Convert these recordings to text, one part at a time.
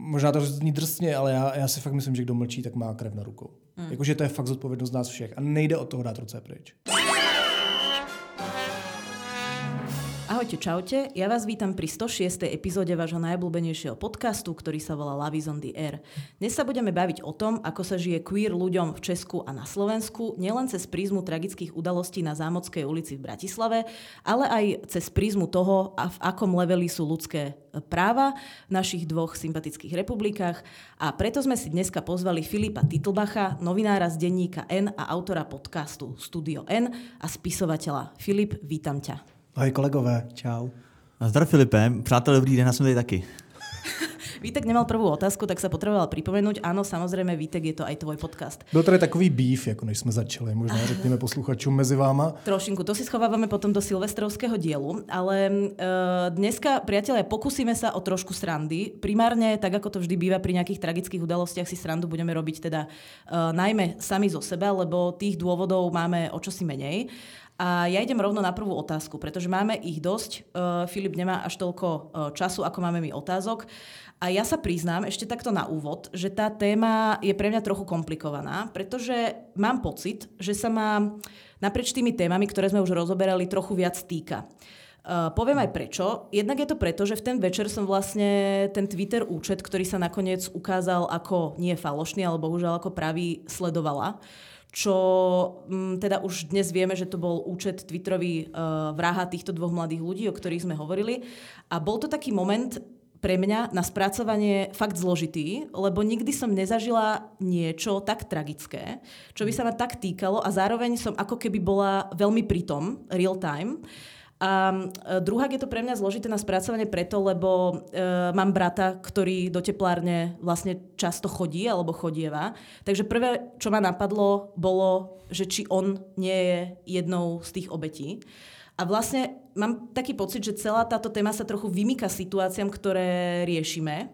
Možná to zní drsně, ale já si fakt myslím, že kdo mlčí, tak má krev na rukou. Jakože to je fakt zodpovědnost nás všech a nejde od toho dát ruce pryč. Ahojte, čaute. Ja vás vítam pri 106. epizóde vášho najobľúbenejšieho podcastu, ktorý sa volá Love is on the air. Dnes sa budeme baviť o tom, ako sa žije queer ľuďom v Česku a na Slovensku, nielen cez prízmu tragických udalostí na Zámockej ulici v Bratislave, ale aj cez prízmu toho, v akom leveli sú ľudské práva v našich dvoch sympatických republikách, a preto sme si dneska pozvali Filipa Titlbacha, novinára z denníka N a autora podcastu Studio N a spisovateľa. Filip, vítam ťa. Ahoj kolegové, čau. Zdar Filipe, přátelé, dobrý den, já jsem tady taky. Vítek nemal prvou otázku, tak se potřeboval připomenout. Ano, samozřejmě, Vítek, je to aj tvoj podcast. Byl tady takový beef, jako než jsme začali, možná řekněme posluchačům mezi váma. Trošinku, to si schováváme potom do silvestrovského dielu, ale dneska, priatelia, pokusíme sa o trošku srandy. Primárně, tak ako to vždy býva pri nejakých tragických udalostiach, si srandu budeme robiť teda najmä sami zo seba, lebo tých dôvodov máme o čosi menej. A ja idem rovno na prvú otázku, pretože máme ich dosť. Filip nemá až toľko času, ako máme my otázok. A ja sa priznám ešte takto na úvod, že tá téma je pre mňa trochu komplikovaná, pretože mám pocit, že sa ma naprieč tými témami, ktoré sme už rozoberali, trochu viac týka. Poviem aj prečo. Jednak je to preto, že v ten večer som vlastne ten Twitter účet, ktorý sa nakoniec ukázal ako nie falošný, ale bohužiaľ ako pravý, sledovala. Čo teda už dnes vieme, že to bol účet Twitterový vraha týchto dvoch mladých ľudí, o ktorých sme hovorili. A bol to taký moment pre mňa na spracovanie fakt zložitý, lebo nikdy som nezažila niečo tak tragické, čo by sa ma tak týkalo, a zároveň som ako keby bola veľmi pritom, real time. A druhá je to pre mňa zložité na spracovanie preto, lebo mám brata, ktorý do teplárne vlastne často chodí alebo chodieva. Takže prvé, čo ma napadlo, bolo, že či on nie je jednou z tých obetí. A vlastne mám taký pocit, že celá táto téma sa trochu vymýka situáciám, ktoré riešime.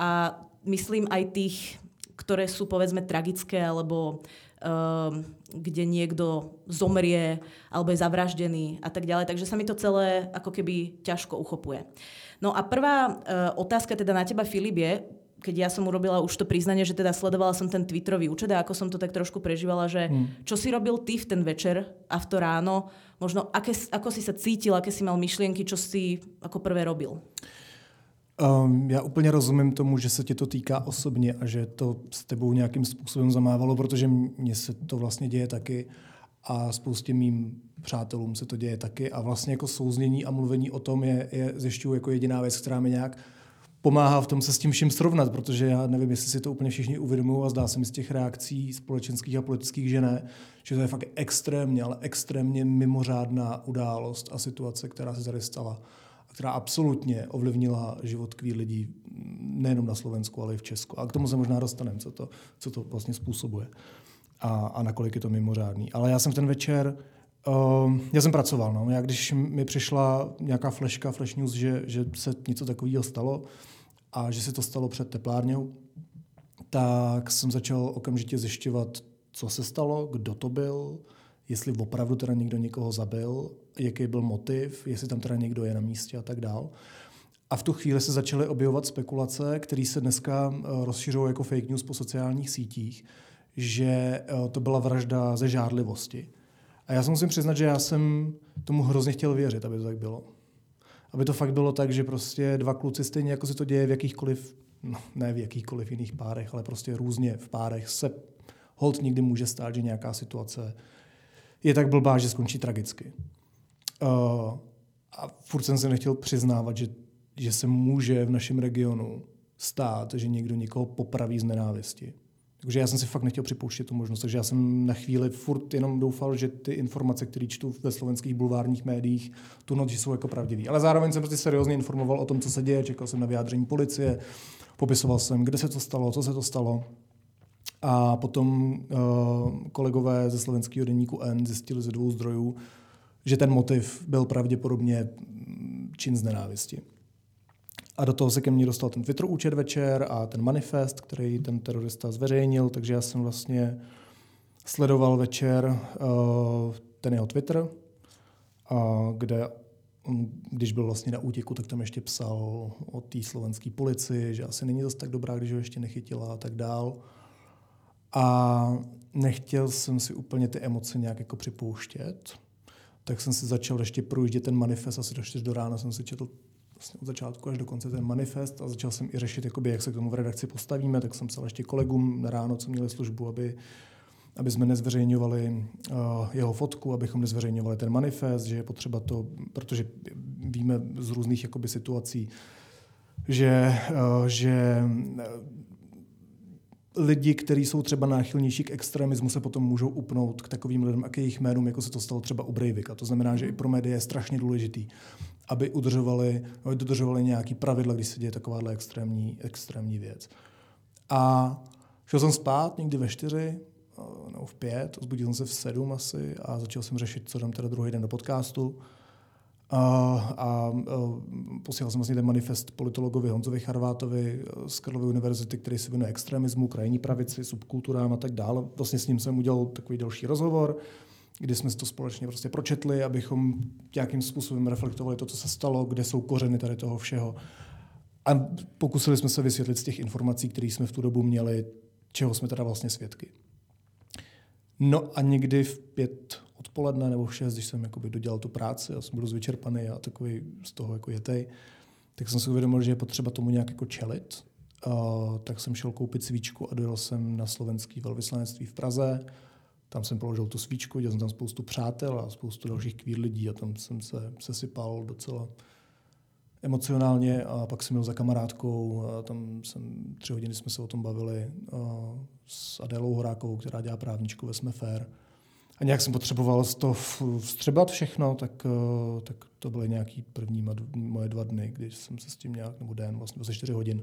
A myslím aj tých, ktoré sú povedzme tragické alebo kde niekto zomrie alebo je zavraždený a tak ďalej. Takže sa mi to celé ako keby ťažko uchopuje. No a prvá otázka teda na teba, Filip, je, keď ja som urobila už to priznanie, že teda sledovala som ten Twitterový účet a ako som to tak trošku prežívala, že čo si robil ty v ten večer a v to ráno, možno ako si sa cítil, aké si mal myšlienky, čo si ako prvé robil? Já úplně rozumím tomu, že se tě to týká osobně a že to s tebou nějakým způsobem zamávalo, protože mně se to vlastně děje taky a spoustě mým přátelům se to děje taky, a vlastně jako souznění a mluvení o tom je ještě jako jediná věc, která mi nějak pomáhá v tom se s tím vším srovnat, protože já nevím, jestli si to úplně všichni uvědomují, a zdá se mi z těch reakcí společenských a politických, že ne, že to je fakt extrémně, ale extrémně mimořádná událost a situace, která se tady stala, která absolutně ovlivnila život queer lidí nejenom na Slovensku, ale i v Česku. A k tomu se možná dostaneme, co to vlastně způsobuje a nakolik je to mimořádný. Ale já jsem ten večer, já jsem pracoval. No. Já, když mi přišla nějaká fleška, flash news, že se něco takového stalo a že se to stalo před teplárňou, tak jsem začal okamžitě zjišťovat, co se stalo, kdo to byl, jestli opravdu teda někdo někoho zabil, jaký byl motiv, jestli tam teda někdo je na místě a tak dál. A v tu chvíli se začaly objevovat spekulace, které se dneska rozšířují jako fake news po sociálních sítích, že to byla vražda ze žárlivosti. A já se musím přiznat, že já jsem tomu hrozně chtěl věřit, aby to tak bylo. Aby to fakt bylo tak, že prostě dva kluci, stejně jako se to děje v jakýchkoliv, no, ne v jakýchkoliv jiných párech, ale prostě různě v párech se holt nikdy může stát, že nějaká situace je tak blbá, že skončí tragicky. A furt jsem se nechtěl přiznávat, že se může v našem regionu stát, že někdo někoho popraví z nenávisti. Takže já jsem si fakt nechtěl připouštět tu možnost. Takže já jsem na chvíli furt jenom doufal, že ty informace, které čtu ve slovenských bulvárních médiích, tu noc, že jsou jako pravdivý. Ale zároveň jsem prostě seriózně informoval o tom, co se děje, čekal jsem na vyjádření policie, popisoval jsem, kde se to stalo, co se to stalo. A potom kolegové ze slovenského deníku N zjistili ze dvou zdrojů, že ten motiv byl pravděpodobně čin z nenávisti. A do toho se ke mně dostal ten Twitter účet večer a ten manifest, který ten terorista zveřejnil, takže já jsem vlastně sledoval večer ten jeho Twitter, kde když byl vlastně na útěku, tak tam ještě psal o té slovenské policii, že asi není zase tak dobrá, když ho ještě nechytila a tak dál. A nechtěl jsem si úplně ty emoce nějak jako připouštět, tak jsem si začal ještě projíždět ten manifest, asi do 4 do rána jsem si četl vlastně od začátku až do konce ten manifest a začal jsem i řešit, jakoby, jak se k tomu v redakci postavíme, tak jsem psal ještě kolegům na ráno, co měli službu, aby jsme nezveřejňovali jeho fotku, abychom nezveřejňovali ten manifest, že je potřeba to, protože víme z různých jakoby, situací, že lidi, kteří jsou třeba náchylnější k extremismu, se potom můžou upnout k takovým lidem a k jejich jménům, jako se to stalo třeba u Breivika. To znamená, že i pro média je strašně důležitý, aby dodržovali nějaké pravidla, když se děje takováhle extrémní věc. A šel jsem spát někdy ve 4 nebo v 5, zbudil jsem se v 7 asi a začal jsem řešit, co dám teda druhý den do podcastu. Posílal jsem vlastně ten manifest politologovi Honzovi Charvátovi z Karlovy univerzity, který se věnuje extremismu, krajní pravici, subkulturám a tak dále. Vlastně s ním jsem udělal takový další rozhovor, kdy jsme si to společně prostě pročetli, abychom nějakým způsobem reflektovali to, co se stalo, kde jsou kořeny tady toho všeho. A pokusili jsme se vysvětlit z těch informací, které jsme v tu dobu měli, čeho jsme teda vlastně svědky. No a někdy v 5 odpoledne nebo v 6, když jsem jakoby dodělal tu práci a jsem byl vyčerpaný a takový z toho jako jetej, tak jsem si uvědomil, že je potřeba tomu nějak jako čelit. Tak jsem šel koupit svíčku a dojel jsem na slovenský velvyslanectví v Praze. Tam jsem položil tu svíčku, dělal jsem tam spoustu přátel a spoustu dalších queer lidí a tam jsem se sesypal docela emocionálně a pak jsem jel za kamarádkou a tam jsem 3 hodiny jsme se o tom bavili s Adélou Horákovou, která dělá právničku ve SME Fair. A nějak jsem potřeboval to vstřebat všechno, tak to byly nějaký první moje 2 dny, kdy jsem se s tím nějak, nebo den, vlastně 24 hodin,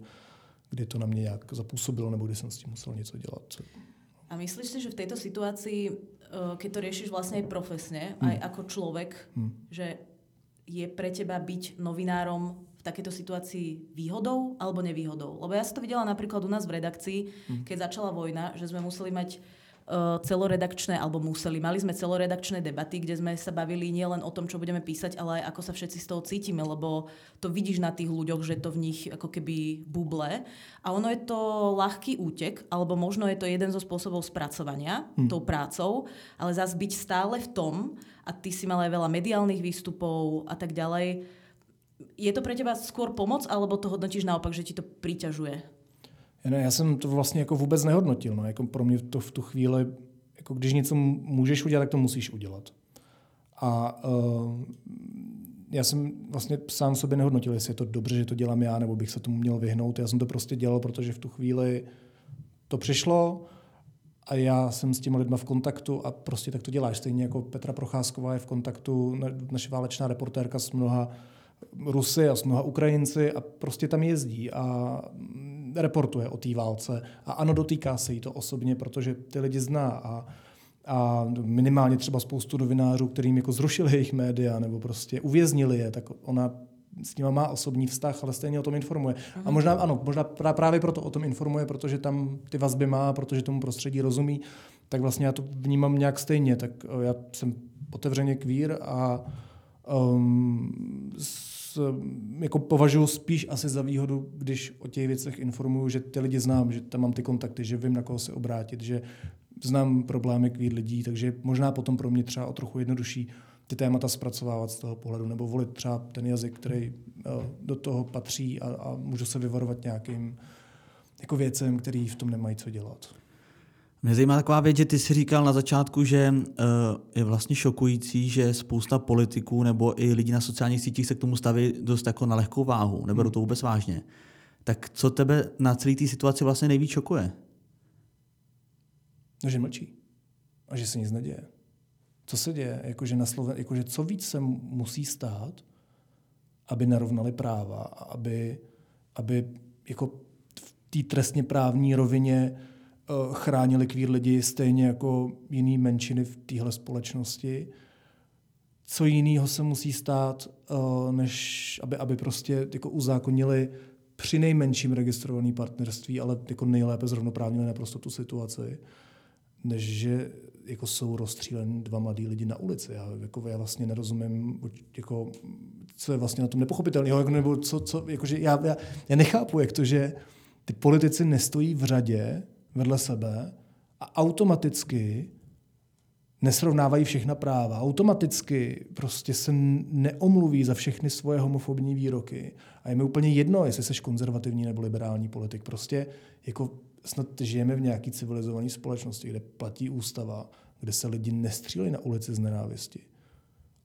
kdy to na mě nějak zapůsobilo, nebo kdy jsem s tím musel něco dělat. A myslíš si, že v této situaci, keď to riešiš vlastně i profesně, aj jako člověk, že je pre teba byť novinárom v takejto situácii výhodou alebo nevýhodou? Lebo ja si to videla napríklad u nás v redakcii, keď začala vojna, že sme museli mať mali sme celoredakčné debaty, kde sme sa bavili nielen o tom, čo budeme písať, ale aj ako sa všetci z toho cítime, lebo to vidíš na tých ľuďoch, že to v nich ako keby buble. A ono je to ľahký útek, alebo možno je to jeden zo spôsobov spracovania tou prácou, ale zase byť stále v tom, a ty si mal aj veľa mediálnych výstupov a tak ďalej, je to pre teba skôr pomoc, alebo to hodnotíš naopak, že ti to priťažuje? Ne, já jsem to vlastně jako vůbec nehodnotil. No. Jako pro mě to v tu chvíli, jako když něco můžeš udělat, tak to musíš udělat. A já jsem vlastně sám sobě nehodnotil, jestli je to dobře, že to dělám já, nebo bych se tomu měl vyhnout. Já jsem to prostě dělal, protože v tu chvíli to přišlo a já jsem s těma lidma v kontaktu a prostě tak to děláš. Stejně jako Petra Procházková je v kontaktu, naše válečná reportérka s mnoha Rusy a s mnoha Ukrajinci a prostě tam jezdí a reportuje o té válce. A ano, dotýká se jí to osobně, protože ty lidi zná a minimálně třeba spoustu novinářů, kterým jako zrušili jejich média nebo prostě uvěznili je, tak ona s nima má osobní vztah, ale stejně o tom informuje. A možná ano, možná právě proto o tom informuje, protože tam ty vazby má, protože tomu prostředí rozumí, tak vlastně já to vnímám nějak stejně. Tak já jsem otevřeně queer a jako považuji spíš asi za výhodu, když o těch věcech informuju, že ty lidi znám, že tam mám ty kontakty, že vím, na koho se obrátit, že znám problémy queer lidí, takže možná potom pro mě třeba o trochu jednodušší ty témata zpracovávat z toho pohledu nebo volit třeba ten jazyk, který do toho patří a můžu se vyvarovat nějakým jako věcem, který v tom nemají co dělat. Mě zajímá taková věc, že ty jsi říkal na začátku, že je vlastně šokující, že spousta politiků nebo i lidí na sociálních sítích se k tomu staví dost jako na lehkou váhu, neberou to vůbec vážně. Tak co tebe na celé té situaci vlastně nejvíc šokuje? No, že mlčí. A že se nic neděje. Co se děje? Jakože co víc se musí stát, aby narovnali práva, aby jako v té trestně právní rovině chránili queer lidi stejně jako jiný menšiny v téhle společnosti. Co jiného se musí stát, než aby prostě jako uzákonili při nejmenším registrovaný partnerství, ale jako nejlépe zrovnoprávnili naprosto tu situaci. než že jako jsou rozstříleni dva mladí lidi na ulici. Já vlastně nerozumím, jako, co je vlastně na tom nepochopitelného, nebo co jakože já nechápu, jak to, že ty politici nestojí v řadě vedle sebe a automaticky nesrovnávají všechna práva, automaticky prostě se neomluví za všechny svoje homofobní výroky a je mi úplně jedno, jestli seš konzervativní nebo liberální politik. Prostě jako snad žijeme v nějaké civilizované společnosti, kde platí ústava, kde se lidi nestřílejí na ulici z nenávisti.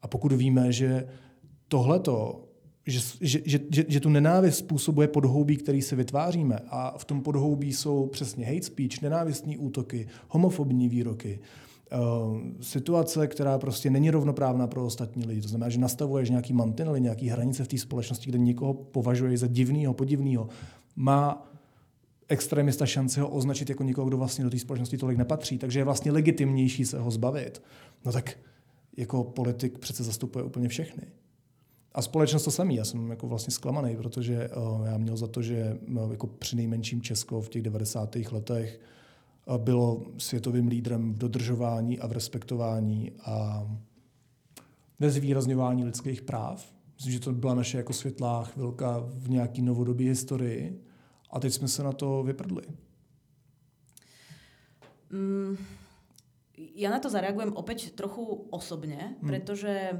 A pokud víme, že tohleto, že tu nenávist způsobuje podhoubí, který si vytváříme a v tom podhoubí jsou přesně hate speech, nenávistní útoky, homofobní výroky, situace, která prostě není rovnoprávná pro ostatní lidi. To znamená, že nastavuješ nějaký mantinely, nějaký hranice v té společnosti, kde někoho považuješ za divnýho, podivnýho. Má extremista šanci ho označit jako někoho, kdo vlastně do té společnosti tolik nepatří, takže je vlastně legitimnější se ho zbavit. No tak jako politik přece zastupuje úplně všechny. A společnost to samý. Já jsem jako vlastně zklamaný, protože já měl za to, že jako přinejmenším Česko v těch 90. letech bylo světovým lídrem v dodržování a v respektování a ve zvýrazňování lidských práv. Myslím, že to byla naše jako světlá chvilka v nějaký novodobé historii a teď jsme se na to vyprdli. Ja na to zareagujem opäť trochu osobne, pretože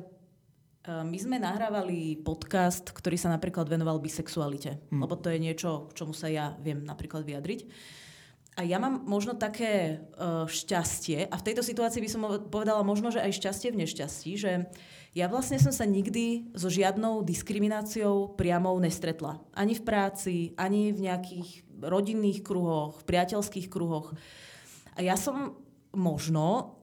my sme nahrávali podcast, ktorý sa napríklad venoval bisexualite, lebo to je niečo, k čomu sa ja viem napríklad vyjadriť. A ja mám možno také šťastie, a v tejto situácii by som povedala možno, že aj šťastie v nešťastí, že ja vlastne som sa nikdy so žiadnou diskrimináciou priamou nestretla. Ani v práci, ani v nejakých rodinných kruhoch, priateľských kruhoch. A ja som možno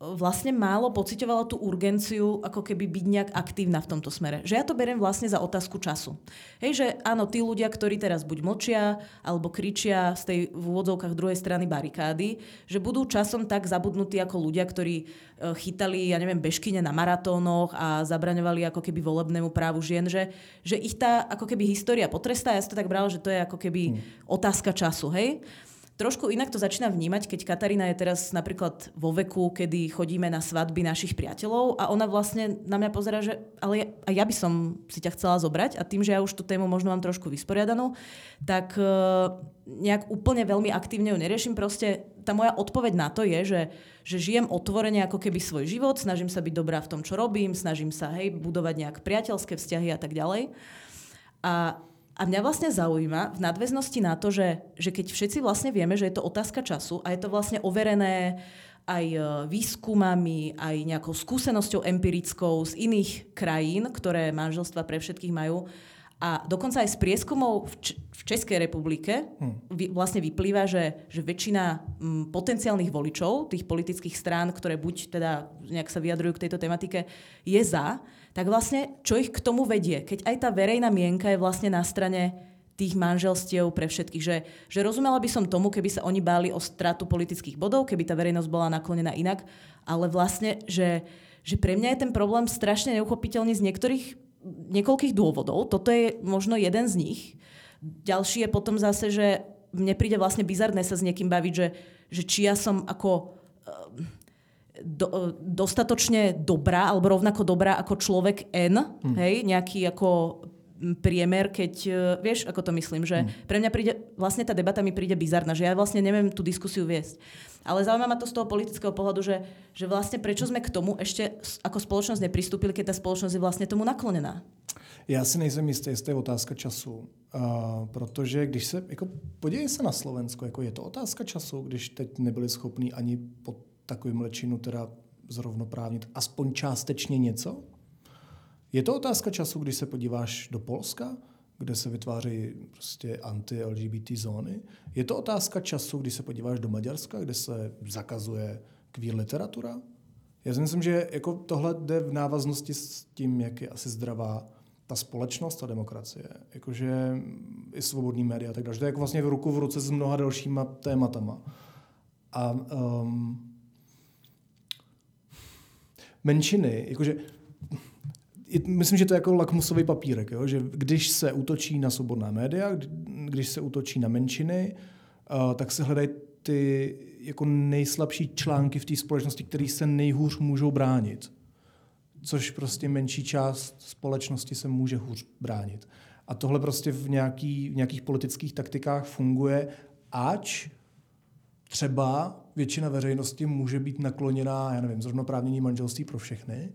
vlastne málo pociťovala tú urgenciu, ako keby byť nejak aktívna v tomto smere. Že ja to beriem vlastne za otázku času. Hej, že áno, tí ľudia, ktorí teraz buď mlčia, alebo kričia z tej v úvodzovkách druhej strany barikády, že budú časom tak zabudnutí ako ľudia, ktorí chytali, ja neviem, bežkyne na maratónoch a zabraňovali ako keby volebnému právu žien, že ich tá ako keby história potrestá. Ja si to tak brala, že to je ako keby otázka času, hej? Trošku inak to začínam vnímať, keď Katarína je teraz napríklad vo veku, kedy chodíme na svadby našich priateľov a ona vlastne na mňa pozerá, že ale ja by som si ťa chcela zobrať a tým, že ja už tú tému možno mám trošku vysporiadanú, tak nejak úplne veľmi aktívne ju neriešim. Proste tá moja odpoveď na to je, že žijem otvorene ako keby svoj život, snažím sa byť dobrá v tom, čo robím, snažím sa budovať nejak priateľské vzťahy a tak ďalej. A mňa vlastne zaujíma v nadväznosti na to, že keď všetci vlastne vieme, že je to otázka času a je to vlastne overené aj výskumami, aj nejakou skúsenosťou empirickou z iných krajín, ktoré manželstva pre všetkých majú. A dokonca aj z prieskumov v Českej republike vlastne vyplýva, že väčšina potenciálnych voličov, tých politických strán, ktoré buď teda nejak sa vyjadrujú k tejto tematike, je za, tak vlastne čo ich k tomu vedie? Keď aj tá verejná mienka je vlastne na strane tých manželstiev pre všetkých. Že rozumela by som tomu, keby sa oni báli o stratu politických bodov, keby tá verejnosť bola naklonená inak, ale vlastne, že pre mňa je ten problém strašne neuchopiteľný z niekoľkých dôvodov. Toto je možno jeden z nich. Ďalší je potom zase, že mne príde vlastne bizarné sa s niekým baviť, že či ja som ako dostatočne dobrá, alebo rovnako dobrá ako človek N, hej, nejaký ako priemer, keď, vieš, ako to myslím, že pre mňa príde, vlastne tá debata mi príde bizarná, že ja vlastne neviem tú diskusiu viesť. Ale zaujíma ma to z toho politického pohľadu, že vlastne prečo sme k tomu ešte ako spoločnosť nepristúpili, keď tá spoločnosť je vlastne tomu naklonená? Já si nejsem jistý, jestli je otázka času, protože když se, jako podívej se na Slovensko, jako je to otázka času, když teď nebyli schopní ani pod takovýmhle činu teda zrovnoprávnit aspoň částečně něco? Je to otázka času, když se podíváš do Polska, kde se vytváří prostě anti-LGBT zóny? Je to otázka času, když se podíváš do Maďarska, kde se zakazuje queer literatura? Já si myslím, že jako tohle jde v návaznosti s tím, jak je asi zdravá ta společnost, ta demokracie, jakože i svobodní média a tak dále. To je jako vlastně v ruku v ruce s mnoha dalšíma tématama. A menšiny, jakože myslím, že to je jako lakmusový papírek, jo? Že když se útočí na svobodná média, když se útočí na menšiny, tak se hledají ty jako nejslabší články v té společnosti, které se nejhůř můžou bránit. Což prostě menší část společnosti se může hůř bránit. A tohle prostě v nějakých politických taktikách funguje, ač třeba většina veřejnosti může být nakloněná, já nevím, zrovnoprávnění manželství pro všechny,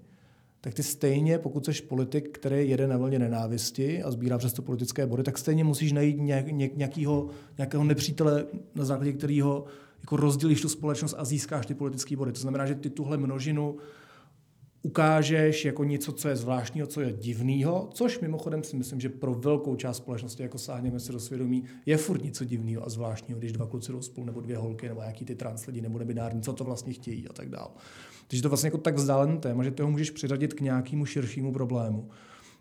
tak ty stejně, pokud jsi politik, který jede na vlně nenávisti a sbírá přes to politické body, tak stejně musíš najít nějakého nepřítele, na základě kterého jako rozdělíš tu společnost a získáš ty politické body. To znamená, že ty tuhle množinu ukážeš jako něco, co je zvláštního, co je divného, což mimochodem si myslím, že pro velkou část společnosti, jako sáhneme si do svědomí, je furt něco divného a zvláštního, když dva kluci jdou spolu, nebo dvě holky, nebo nějaký ty trans lidi, nebo nebinární, co to vlastně chtějí a tak dál. Takže to vlastně jako tak vzdálený téma, že toho můžeš přiřadit k nějakému širšímu problému,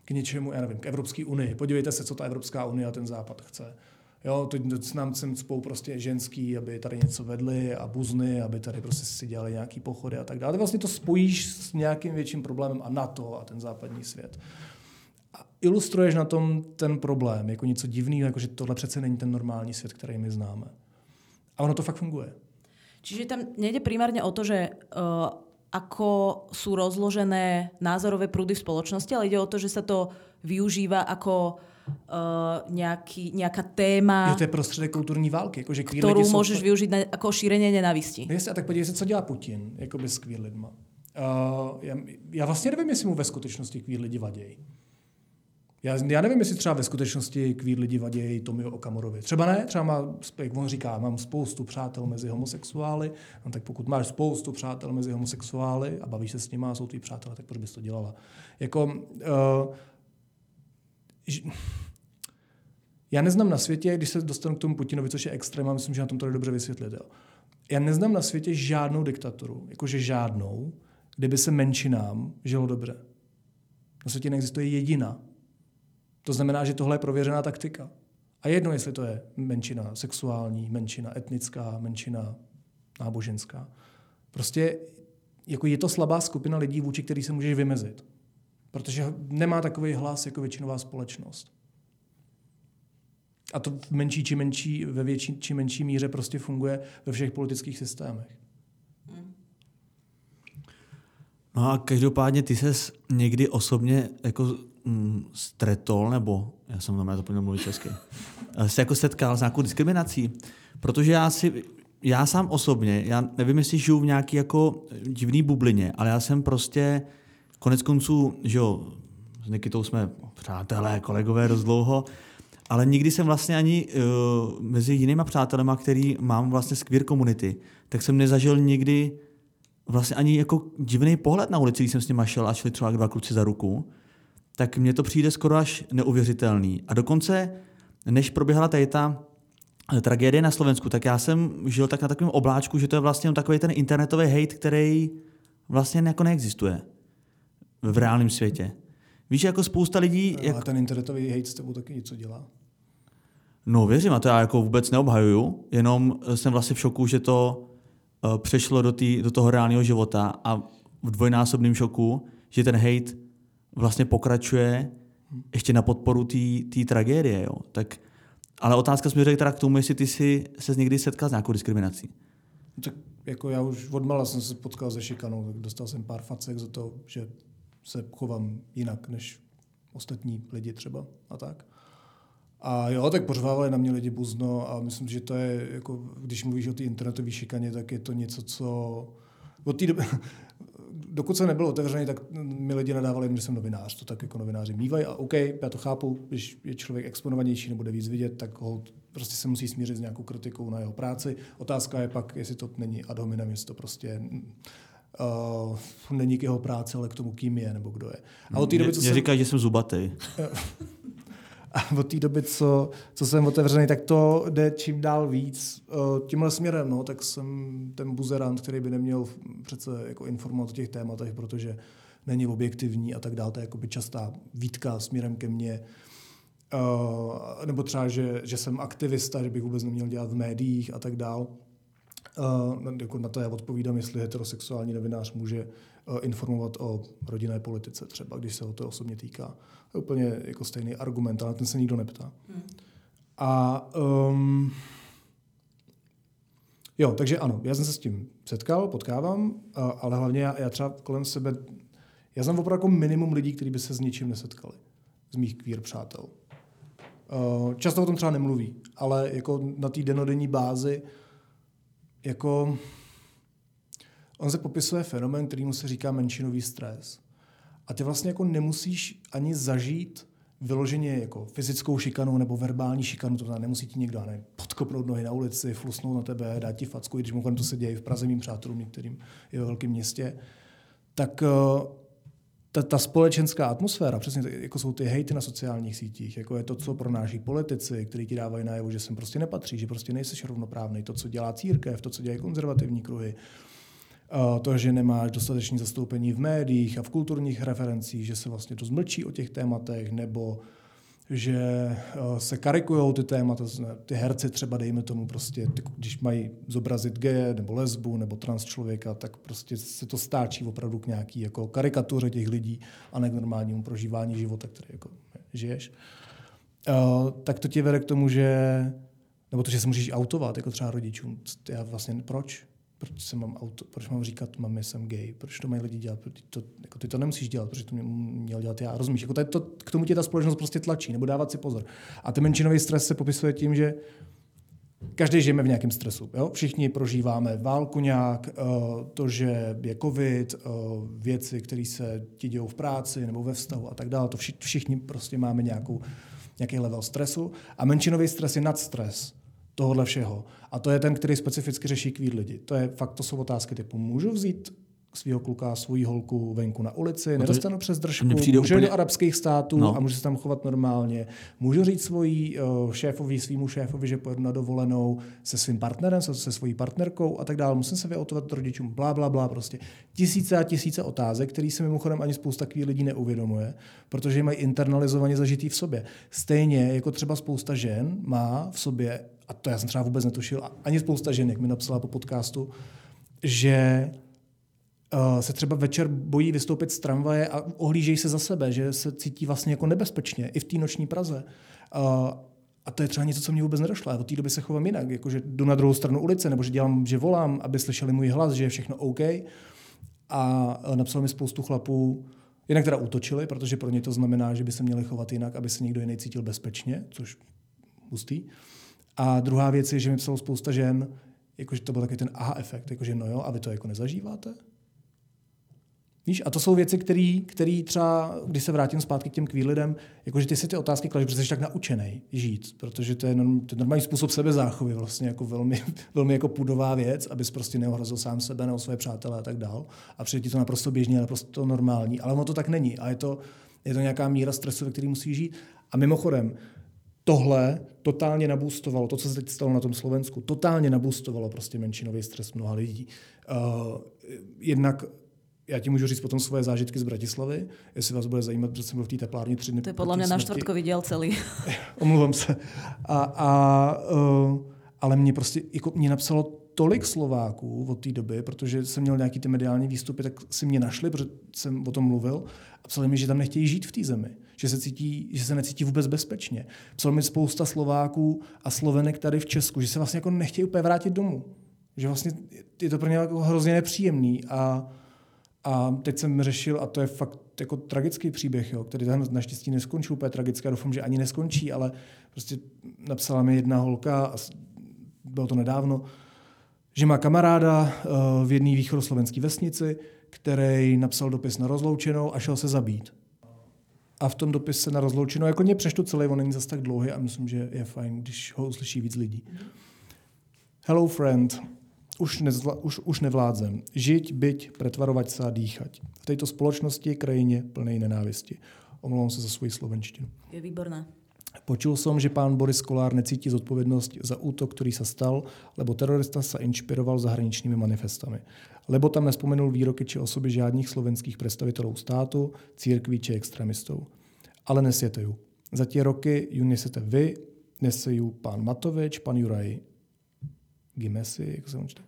k něčemu, já nevím, k Evropské unii. Podívejte se, co ta Evropská unie a ten západ chce. Jo, teď nám sem cpou prostě ženský, aby tady něco vedli a buzny, aby tady prostě si dělali nějaký pochody a tak dále. Vlastně to spojíš s nějakým větším problémem a NATO a ten západní svět. A ilustruješ na tom ten problém, jako něco divného, jako že tohle přece není ten normální svět, který my známe. A ono to fakt funguje. Čiže tam nejde primárně o to, že ako sú rozložené názorové prúdy v spoločnosti, ale ide o to, že sa to využíva ako nějaká téma. Jo, to je prostředek kulturní války. Jako, že kterou můžeš využít jako šíření nenávisti. Jasně, a tak podívej se, co dělá Putin jakoby s queer lidma. Já vlastně nevím, jestli mu ve skutečnosti queer lidi vadějí. Já nevím, jestli třeba ve skutečnosti queer lidi vadějí Tomio Okamorovi. Třeba ne, třeba má, jak on říká, mám spoustu přátel mezi homosexuály. No, tak pokud máš spoustu přátel mezi homosexuály a bavíš se s nima a jsou tví přátelé, tak proč bys to dělala? Jako... Já neznám na světě, když se dostanu k tomu Putinovi, což je extrém, a myslím, že na tom to je dobře vysvětlit. Jo. Já neznám na světě žádnou diktaturu, jakože žádnou, kde by se menšinám žilo dobře. Na světě neexistuje jediná. To znamená, že tohle je prověřená taktika. A jedno, jestli to je menšina sexuální, menšina etnická, menšina náboženská. Prostě jako je to slabá skupina lidí, vůči který se můžeš vymezit. Protože nemá takový hlas jako většinová společnost. A to v menší či menší, ve větší či menší míře prostě funguje ve všech politických systémech. No a každopádně ty ses někdy osobně jako stretol, nebo já jsem znamená zapomněl mluvit česky, jsi jako setkal s nějakou diskriminací, protože já sám osobně, já nevím, jestli žiju v nějaký jako divný bublině, ale já jsem prostě konec konců, že jo, s Nikitou jsme přátelé, kolegové rozdlouho, ale nikdy jsem vlastně ani mezi jinýma přátelema, který mám vlastně z queer komunity, tak jsem nezažil nikdy vlastně ani jako divný pohled na ulici, když jsem s nima šel a šli třeba dva kluci za ruku, tak mně to přijde skoro až neuvěřitelný. A dokonce, než proběhla tady ta tragédie na Slovensku, tak já jsem žil tak na takovém obláčku, že to je vlastně takový ten internetový hate, který vlastně jako neexistuje v reálném světě. Víš, jako spousta lidí... Ale ten internetový hejt s tebou taky něco dělá? No věřím, a to já jako vůbec neobhajuju, jenom jsem vlastně v šoku, že to přešlo do toho reálného života a v dvojnásobném šoku, že ten hejt vlastně pokračuje ještě na podporu té tragédie. Jo. Tak, ale otázka směřuje teda k tomu, jestli ty jsi se někdy setkal s nějakou diskriminací. No tak jako já už odmala jsem se potkal se šikanou, tak dostal jsem pár facek za to, že se chovám jinak než ostatní lidi třeba a tak. A jo, tak pořvávali na mě lidi buzno a myslím, že to je, jako, když mluvíš o té internetové šikaně, tak je to něco, co... Od té doby, dokud jsem nebyl otevřený, tak mi lidi nadávali, že jsem novinář, to tak jako novináři mývají a OK, já to chápu, když je člověk exponovanější nebo jde víc vidět, tak ho prostě se musí smířit s nějakou kritikou na jeho práci. Otázka je pak, jestli to není ad hominem, jestli to prostě... není k jeho práci, ale k tomu, kým je, nebo kdo je. A od té doby, říkají, že jsem zubatý. A od té doby, co jsem otevřený, tak to jde čím dál víc. Tímhle směrem, no, tak jsem ten buzerant, který by neměl přece jako informovat o těch tématech, protože není objektivní a tak dále. To je jakoby častá výtka směrem ke mně. Nebo třeba, že jsem aktivista, že bych vůbec neměl dělat v médiích a tak dále. Na to já odpovídám, jestli heterosexuální novinář může informovat o rodinné politice třeba, když se o to osobně týká. To je úplně jako stejný argument, ale ten se nikdo neptá. A Jo, takže ano, já jsem se s tím setkal, potkávám, ale hlavně já třeba kolem sebe, já znám opravdu jako minimum lidí, kteří by se s ničím nesetkali, z mých queer přátel. Často o tom třeba nemluví, ale jako na té denodenní bázi, jako on se popisuje fenomén, kterýmu se říká menšinový stres. A ty vlastně jako nemusíš ani zažít vyloženě jako fyzickou šikanu nebo verbální šikanu, to znamená, nemusí ti někdo podkopnout nohy na ulici, flusnout na tebe, dát ti facku, i když mimochodem to se děje v Praze mým přátelům, některým je ve velkém městě, tak ta společenská atmosféra, přesně jako jsou ty hejty na sociálních sítích, jako je to, co pronáší politici, kteří ti dávají najevo, že sem prostě nepatří, že prostě nejseš rovnoprávnej, to, co dělá církev, to, co dělají konzervativní kruhy, to, že nemáš dostatečné zastoupení v médiích a v kulturních referencích, že se vlastně dost mlčí o těch tématech, nebo že se karikujou ty témata, ty herci třeba, dejme tomu prostě, když mají zobrazit geje, nebo lesbu, nebo trans člověka, tak prostě se to stáčí opravdu k nějaký jako karikatuře těch lidí a ne k normálnímu prožívání života, který jako žiješ. Tak to tě vede k tomu, že, nebo to, že se můžeš outovat, jako třeba rodičům, já vlastně proč? Proč mám říkat, mami, jsem gay, proč to mají lidi dělat, ty to nemusíš dělat, protože to měl dělat já, rozumíš, jako to, k tomu tě ta společnost prostě tlačí, nebo dávat si pozor. A ten menšinový stres se popisuje tím, že každý žijeme v nějakém stresu, jo? Všichni prožíváme válku nějak, to, že je covid, věci, které se ti dějou v práci nebo ve vztahu a tak dále, to všichni prostě máme nějaký level stresu a menšinový stres je nadstres tohohle všeho. A to je ten, který specificky řeší queer lidi. To je fakt, to jsou otázky typu, můžu vzít svýho kluka, svou holku venku na ulici, nedostanu přes držku, můžu do arabských států a můžu se tam chovat normálně. Můžu říct svýmu šéfovi, že pojedu na dovolenou se svým partnerem, se svojí partnerkou a tak dále. Musím se vyoutovat rodičům, blá, blá, blá, prostě. Tisíce a tisíce otázek, který se mimochodem ani spousta queer lidí neuvědomuje, protože mají internalizovaně zažitý v sobě. Stejně jako třeba spousta žen má v sobě, a to já jsem třeba vůbec netušil, ani spousta žen, jak mi napsala po podcastu, že se třeba večer bojí vystoupit z tramvaje a ohlížejí se za sebe, že se cítí vlastně jako nebezpečně, i v té noční Praze. A to je třeba něco, co mě vůbec nedošlo. Já od té doby se chovám jinak, jakože jdu na druhou stranu ulice, nebo že volám, aby slyšeli můj hlas, že je všechno OK. A napsal mi spoustu chlapů, jinak teda útočili, protože pro ně to znamená, že by se měli chovat jinak, aby se někdo jiný cítil bezpečně, což hustý. A druhá věc je, že mi psalo spousta žen, jakože to byl takový ten aha efekt, jakože no jo, a vy to jako nezažíváte? Víš, a to jsou věci, které třeba, když se vrátím zpátky k těm queer lidem, jakože ty si ty otázky kladeš, protože jsi tak naučenej žít, protože to je normální způsob sebezáchovy, vlastně jako velmi, velmi jako pudová věc, abys prostě neohrozil sám sebe nebo své přátelé a tak dál. A přijde ti to naprosto běžně, naprosto normální, ale ono to tak není a je to nějaká míra stresu, ve který musíš žít. A mimochodem, tohle totálně nabůstovalo, to, co se teď stalo na tom Slovensku, totálně nabůstovalo prostě menšinový stres mnoha lidí. Jednak já ti můžu říct potom svoje zážitky z Bratislavy, jestli vás bude zajímat, protože jsem byl v té teplárně 3 dny. To je podle mě na čtvrtko viděl celý. Omluvám se. Ale mě prostě, jako mě napsalo tolik Slováků od té doby, protože jsem měl nějaký ty mediální výstupy, tak si mě našli, protože jsem o tom mluvil a psali mi, že tam nechtějí žít v té zemi, že se necítí vůbec bezpečně. Psal mi spousta Slováků a Slovenek tady v Česku, že se vlastně jako nechtějí úplně vrátit domů. Že vlastně je to pro ně jako hrozně nepříjemný a teď jsem řešil, a to je fakt jako tragický příběh, jo, který naštěstí neskončí úplně tragicky, doufám, že ani neskončí, ale prostě napsala mi jedna holka, a bylo to nedávno, že má kamaráda v jedné východoslovenské vesnici, který napsal dopis na rozloučenou a šel se zabít. A v tom dopise na rozloučenou, jako mě přečtu celý, on není zas tak dlouhý a myslím, že je fajn, když ho uslyší víc lidí. Hello friend, už nevládzem. Žiť, byť, pretvarovať sa a dýchať. V tejto spoločnosti, krajině plnej nenávisti. Omlouvám se za svoji slovenštinu. Je výborná. Počul som, že pán Boris Kolár necíti zodpovednosť za útok, ktorý sa stal, lebo terorista sa inšpiroval zahraničnými manifestami. Lebo tam nespomenul výroky či osoby žiadnych slovenských predstaviteľov státu, církví či extremistov. Ale nesiete ju. Za tie roky ju nesete vy, nese ju pán Matovič, pán Juraj Dimeši, jak se on čte?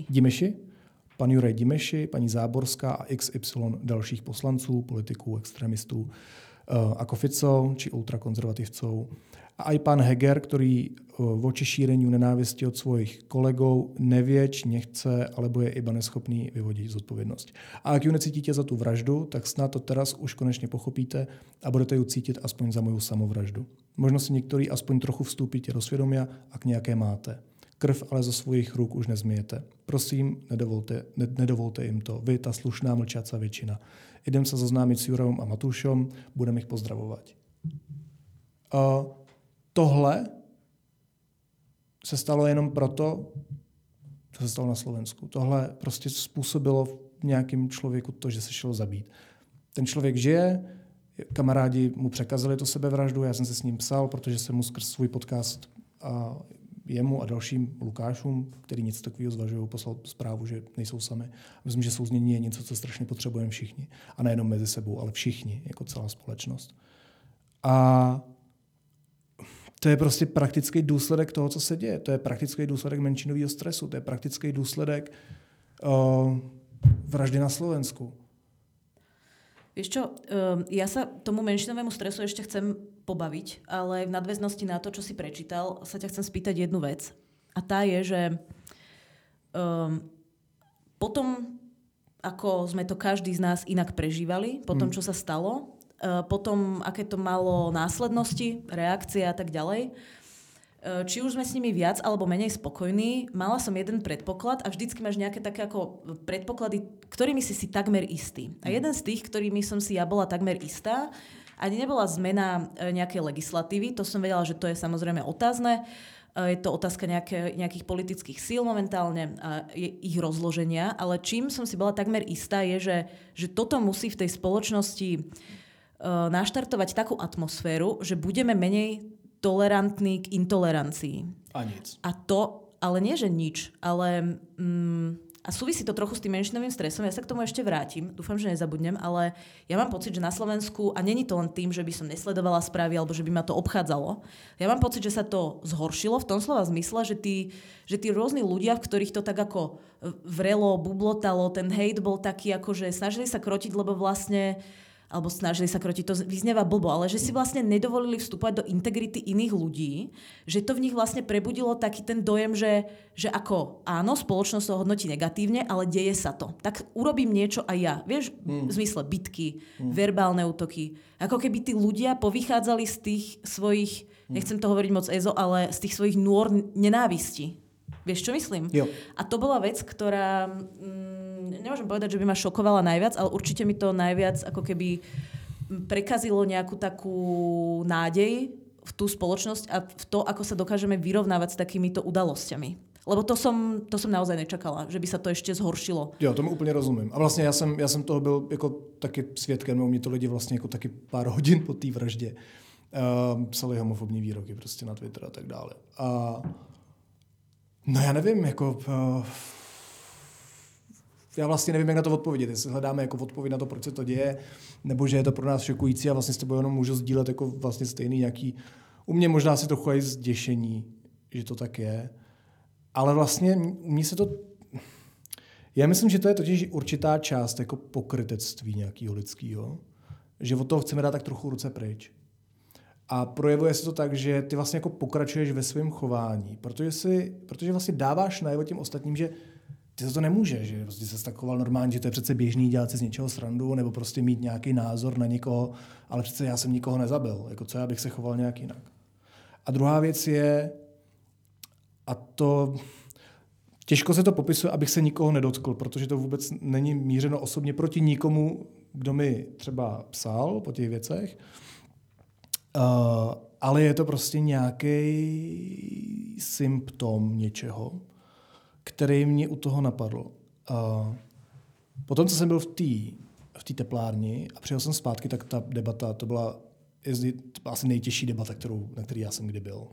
Dimeši. Pan Juraj Dimeši, paní Záborská a XY dalších poslanců, politiků, extremistů. ako Fico či ultrakonzervatívcov. A aj pán Heger, ktorý voči šíreniu nenávisti od svojich kolegov nevie, či nechce, alebo je iba neschopný vyvodit zodpovědnost. A ak ju necítíte za tu vraždu, tak snad to teraz už konečně pochopíte a budete ju cítit aspoň za moju samovraždu. Možno si některý aspoň trochu vstúpite do svědomia, ak nějaké máte. Krv ale ze svojich ruk už nezmijete. Prosím, nedovolte jim to. Vy, ta slušná mlčáca většina. Idem se zoznámit s Jurajom a Matušom, budem ich pozdravovat. A tohle se stalo jenom proto, co se stalo na Slovensku. Tohle prostě způsobilo v nějakém člověku to, že se šel zabít. Ten člověk žije, kamarádi mu překazili tu sebevraždu, já jsem se s ním psal, protože jsem mu skrz svůj podcast a jemu a dalším Lukášům, který něco takového zvažují, poslal zprávu, že nejsou sami. Myslím, že souznění je něco, co strašně potřebujeme všichni. A nejenom mezi sebou, ale všichni, jako celá společnost. A to je prostě praktický důsledek toho, co se děje. To je praktický důsledek menšinového stresu. To je praktický důsledek vraždy na Slovensku. Vieš čo, ja sa tomu menšinovému stresu ešte chcem pobaviť, ale v nadväznosti na to, čo si prečítal, sa ťa chcem spýtať jednu vec. A tá je, že potom, ako sme to každý z nás inak prežívali, potom, čo sa stalo, potom, aké to malo následnosti, reakcie a tak ďalej. Či už sme s nimi viac alebo menej spokojní, mala som jeden predpoklad a vždycky máš nejaké také ako predpoklady, ktorými si takmer istý. A jeden z tých, ktorými som si ja bola takmer istá, ani nebola zmena nejakej legislatívy, to som vedela, že to je samozrejme otázne, je to otázka nejakých politických síl momentálne a ich rozloženia, ale čím som si bola takmer istá je, že toto musí v tej spoločnosti naštartovať takú atmosféru, že budeme menej tolerantní k intolerancii. A nic. A to, ale nie, že nič, ale a súvisí to trochu s tým menšinovým stresom, ja sa k tomu ešte vrátim, dúfam, že nezabudnem, ale ja mám pocit, že na Slovensku, a není to len tým, že by som nesledovala správy, alebo že by ma to obchádzalo, ja mám pocit, že sa to zhoršilo v tom slova zmysle, že tí rôzni ľudia, v ktorých to tak ako vrelo, bublotalo, ten hejt bol taký, akože snažili sa krotiť, lebo vlastne alebo snažili sa krotiť, to vyznieva blbo, ale že si vlastne nedovolili vstúpať do integrity iných ľudí, že to v nich vlastne prebudilo taký ten dojem, že ako áno, spoločnosť to hodnotí negatívne, ale deje sa to. Tak urobím niečo aj ja. Vieš, v zmysle bitky, verbálne útoky. Ako keby tí ľudia povychádzali z tých svojich, nechcem to hovoriť moc ezo, ale z tých svojich nôr nenávisti. Vieš, čo myslím? Jo. A to bola vec, ktorá nemôžem povedať, že by ma šokovala najviac, ale určite mi to najviac ako keby prekazilo nejakú takú nádej v tú spoločnosť a v to, ako sa dokážeme vyrovnávať s takýmito udalosťami. Lebo to som naozaj nečakala, že by sa to ešte zhoršilo. Jo, tomu úplně rozumím. A vlastně já jsem toho byl jako taky svědkem, no, mě to lidi vlastně jako taky pár hodin po té vraždě psali homofobní výroky prostě na Twitter a tak dále. A no já nevím, jako já vlastně nevím, jak na to odpovědět, jestli hledáme jako odpověď na to, proč se to děje, nebo že je to pro nás šokující a vlastně s tebou jenom můžu sdílet jako vlastně stejný nějaký, u mě možná si trochu aj zděšení, že to tak je, ale vlastně u mě se to, já myslím, že to je totiž určitá část jako pokrytectví nějakého lidského, že od toho chceme dát tak trochu ruce pryč. A projevuje se to tak, že ty vlastně jako pokračuješ ve svém chování, protože vlastně dáváš najevo těm ostatním, že ty za to nemůžeš, že prostě se takoval normálně, že to je přece běžný dělat si z něčeho srandu nebo prostě mít nějaký názor na někoho, ale přece já jsem nikoho nezabil, jako co já bych se choval nějak jinak. A druhá věc je, a to těžko se to popisuje, abych se nikoho nedotkl, protože to vůbec není mířeno osobně proti nikomu, kdo mi třeba psal po těch věcech, ale je to prostě nějaký symptom něčeho, který mě u toho napadl. Potom, co jsem byl v té teplárni a přijel jsem zpátky, tak ta debata, to byla asi nejtěžší debata, na který já jsem kdy byl.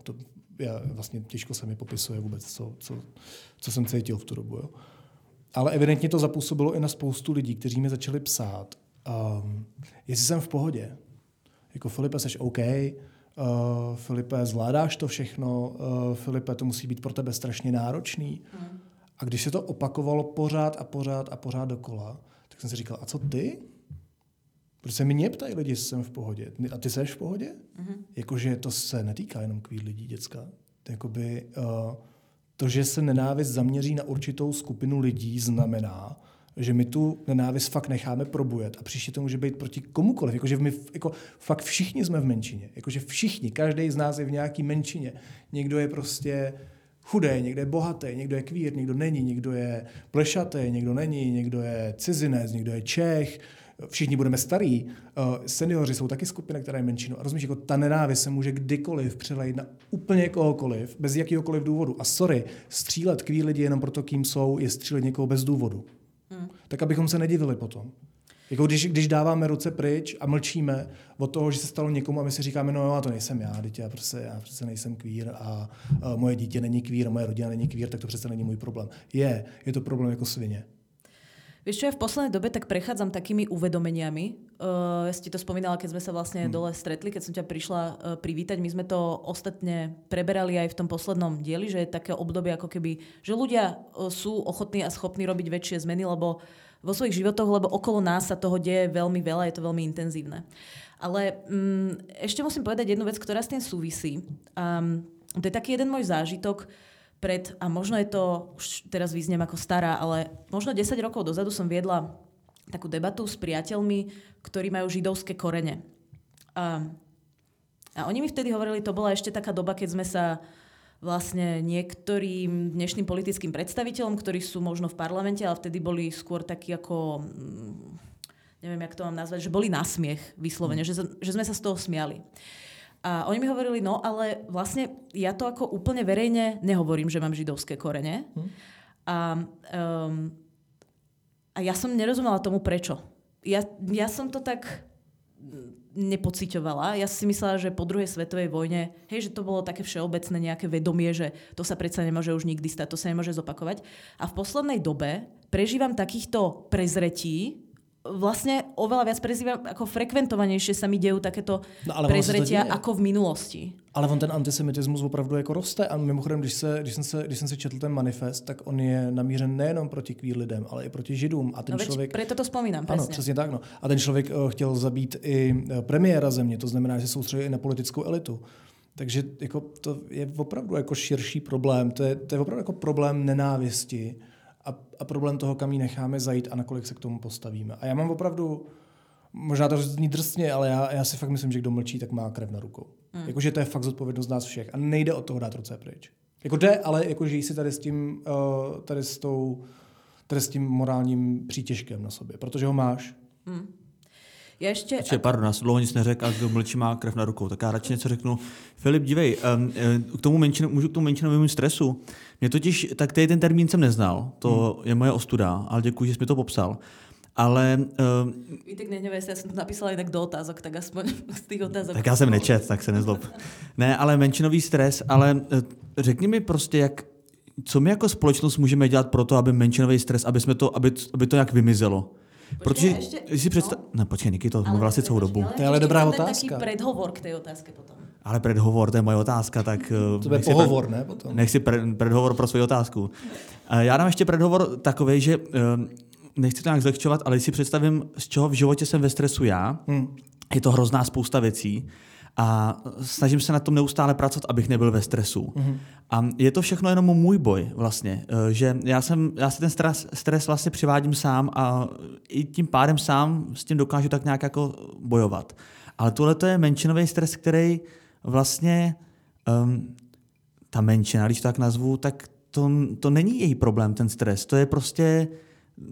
Vlastně těžko se mi popisuje vůbec, co jsem cítil v tu dobu. Jo. Ale evidentně to zapůsobilo i na spoustu lidí, kteří mi začali psát, jestli jsem v pohodě. Jako Filipe, seš OK, Filipe, zvládáš to všechno, Filipe, to musí být pro tebe strašně náročný. Mm. A když se to opakovalo pořád a pořád a pořád dokola, tak jsem si říkal, a co ty? Protože se mě ptají lidi, jestli jsem v pohodě. A ty jsi v pohodě? Mm-hmm. Jakože to se netýká jenom kvít lidí, děcka. To jakoby, to, že se nenávist zaměří na určitou skupinu lidí, znamená, že my tu nenávist fakt necháme probujet a příště to může být proti komukoliv. Jakože my jako, fakt všichni jsme v menšině. Jakože všichni, každý z nás je v nějaký menšině. Někdo je prostě chudý, někdo je bohatý, někdo je kvír, někdo není, někdo je plešatý, někdo není, někdo je cizinec, někdo je Čech, všichni budeme starý. Seniori jsou taky skupina, která je menšinou. A rozumíš, jako ta nenávist se může kdykoliv přelejit na úplně kohokoliv, bez jakýhokoliv důvodu. A sorry, střílet kvír lidi jenom proto, kým jsou, je střílet někoho bez důvodu. Tak abychom se nedivili potom. Jako když dáváme ruce pryč a mlčíme od toho, že se stalo někomu a my si říkáme, no jo, to nejsem já, dítě, já přece nejsem kvír a moje dítě není kvír a moje rodina není kvír, tak to přece není můj problém. Je to problém jako svině. Vieš čo, ja v poslednej dobe tak prechádzam takými uvedomeniami. Ja si ti to spomínala, keď sme sa vlastne dole stretli, keď som ťa prišla privítať. My sme to ostatne preberali aj v tom poslednom dieli, že je také obdobie ako keby, že ľudia sú ochotní a schopní robiť väčšie zmeny, lebo vo svojich životoch, lebo okolo nás sa toho deje veľmi veľa, je to veľmi intenzívne. Ale ešte musím povedať jednu vec, ktorá s tým súvisí. To je taký jeden môj zážitok, a možno je to, už teraz vyzniem ako stará, ale možno 10 rokov dozadu som viedla takú debatu s priateľmi, ktorí majú židovské korene. A oni mi vtedy hovorili, to bola ešte taká doba, keď sme sa vlastne niektorým dnešným politickým predstaviteľom, ktorí sú možno v parlamente, ale vtedy boli skôr takí ako, neviem, jak to mám nazvať, že boli na smiech vyslovene, že sme sa z toho smiali. A oni mi hovorili, no ale vlastne ja to ako úplne verejne nehovorím, že mám židovské korene. A ja som nerozumela tomu prečo. Ja som to tak nepociťovala. Ja si myslela, že po druhej svetovej vojne, hej, že to bolo také všeobecné nejaké vedomie, že to sa predsa nemôže už nikdy stať, to sa nemôže zopakovať. A v poslednej dobe prežívam takýchto prezretí, vlastne oveľa viac prezývam, ako frekventovanejšie sa mi dejú takéto prezretia ako v minulosti. Ale on ten antisemitismus opravdu jako roste a mimochodem, když jsem si četl ten manifest, tak on je namířen nejenom proti queer lidem, ale i proti židům. A ten člověk, proto to vzpomínám, ano, přesně tak. No. A ten člověk chtěl zabít i premiéra země, to znamená, že se soustředil i na politickou elitu. Takže jako, to je opravdu jako širší problém, to je opravdu jako problém nenávisti. A problém toho, kam ji necháme zajít a nakolik se k tomu postavíme. A já mám opravdu, možná to zní drsně, ale já si fakt myslím, že kdo mlčí, tak má krev na rukou. Jakože to je fakt zodpovědnost nás všech. A nejde od toho dát ruce pryč. Jako jde, ale jako žijí si tady s tím morálním přítěžkem na sobě. Protože ho máš. Já ještě... Pardon, já dlouho nic neřekl, a kdo mlčí, má krev na rukou. Tak já radši něco řeknu. Filip, dívej, můžu k tomu menšinovému stresu. Mě totiž, tak tady ten termín jsem neznal, to je moje ostuda, ale děkuji, že jsi mi to popsal. Ale... Vítek, nehněvej se, já jsem to napísala jinak do otázok, tak aspoň z těch otázek... Tak já jsem nečet, tak se nezlob. Ne, ale menšinový stres, ale řekni mi prostě, co my jako společnost můžeme dělat pro to, aby menšinový stres, aby to nějak vymizelo. Protože si představ... No? Ne, počkej, Niky, to mluvila si celou dobu. To je ale dobrá otázka. Taký predhovor k té otázce potom. Ale predhovor, to je moje otázka, tak... To je pohovor, ne? Potom. Nechci predhovor pro svoji otázku. Já dám ještě predhovor takovej, že nechci to nějak zlehčovat, ale si představím, z čeho v životě jsem ve stresu já. Je to hrozná spousta věcí. A snažím se na tom neustále pracovat, abych nebyl ve stresu. A je to všechno jenom můj boj vlastně, že já si ten stres vlastně přivádím sám a i tím pádem sám s tím dokážu tak nějak jako bojovat. Ale tohle to je menšinový stres, který vlastně ta menšina, když to tak nazvu, tak to není její problém ten stres. To je prostě,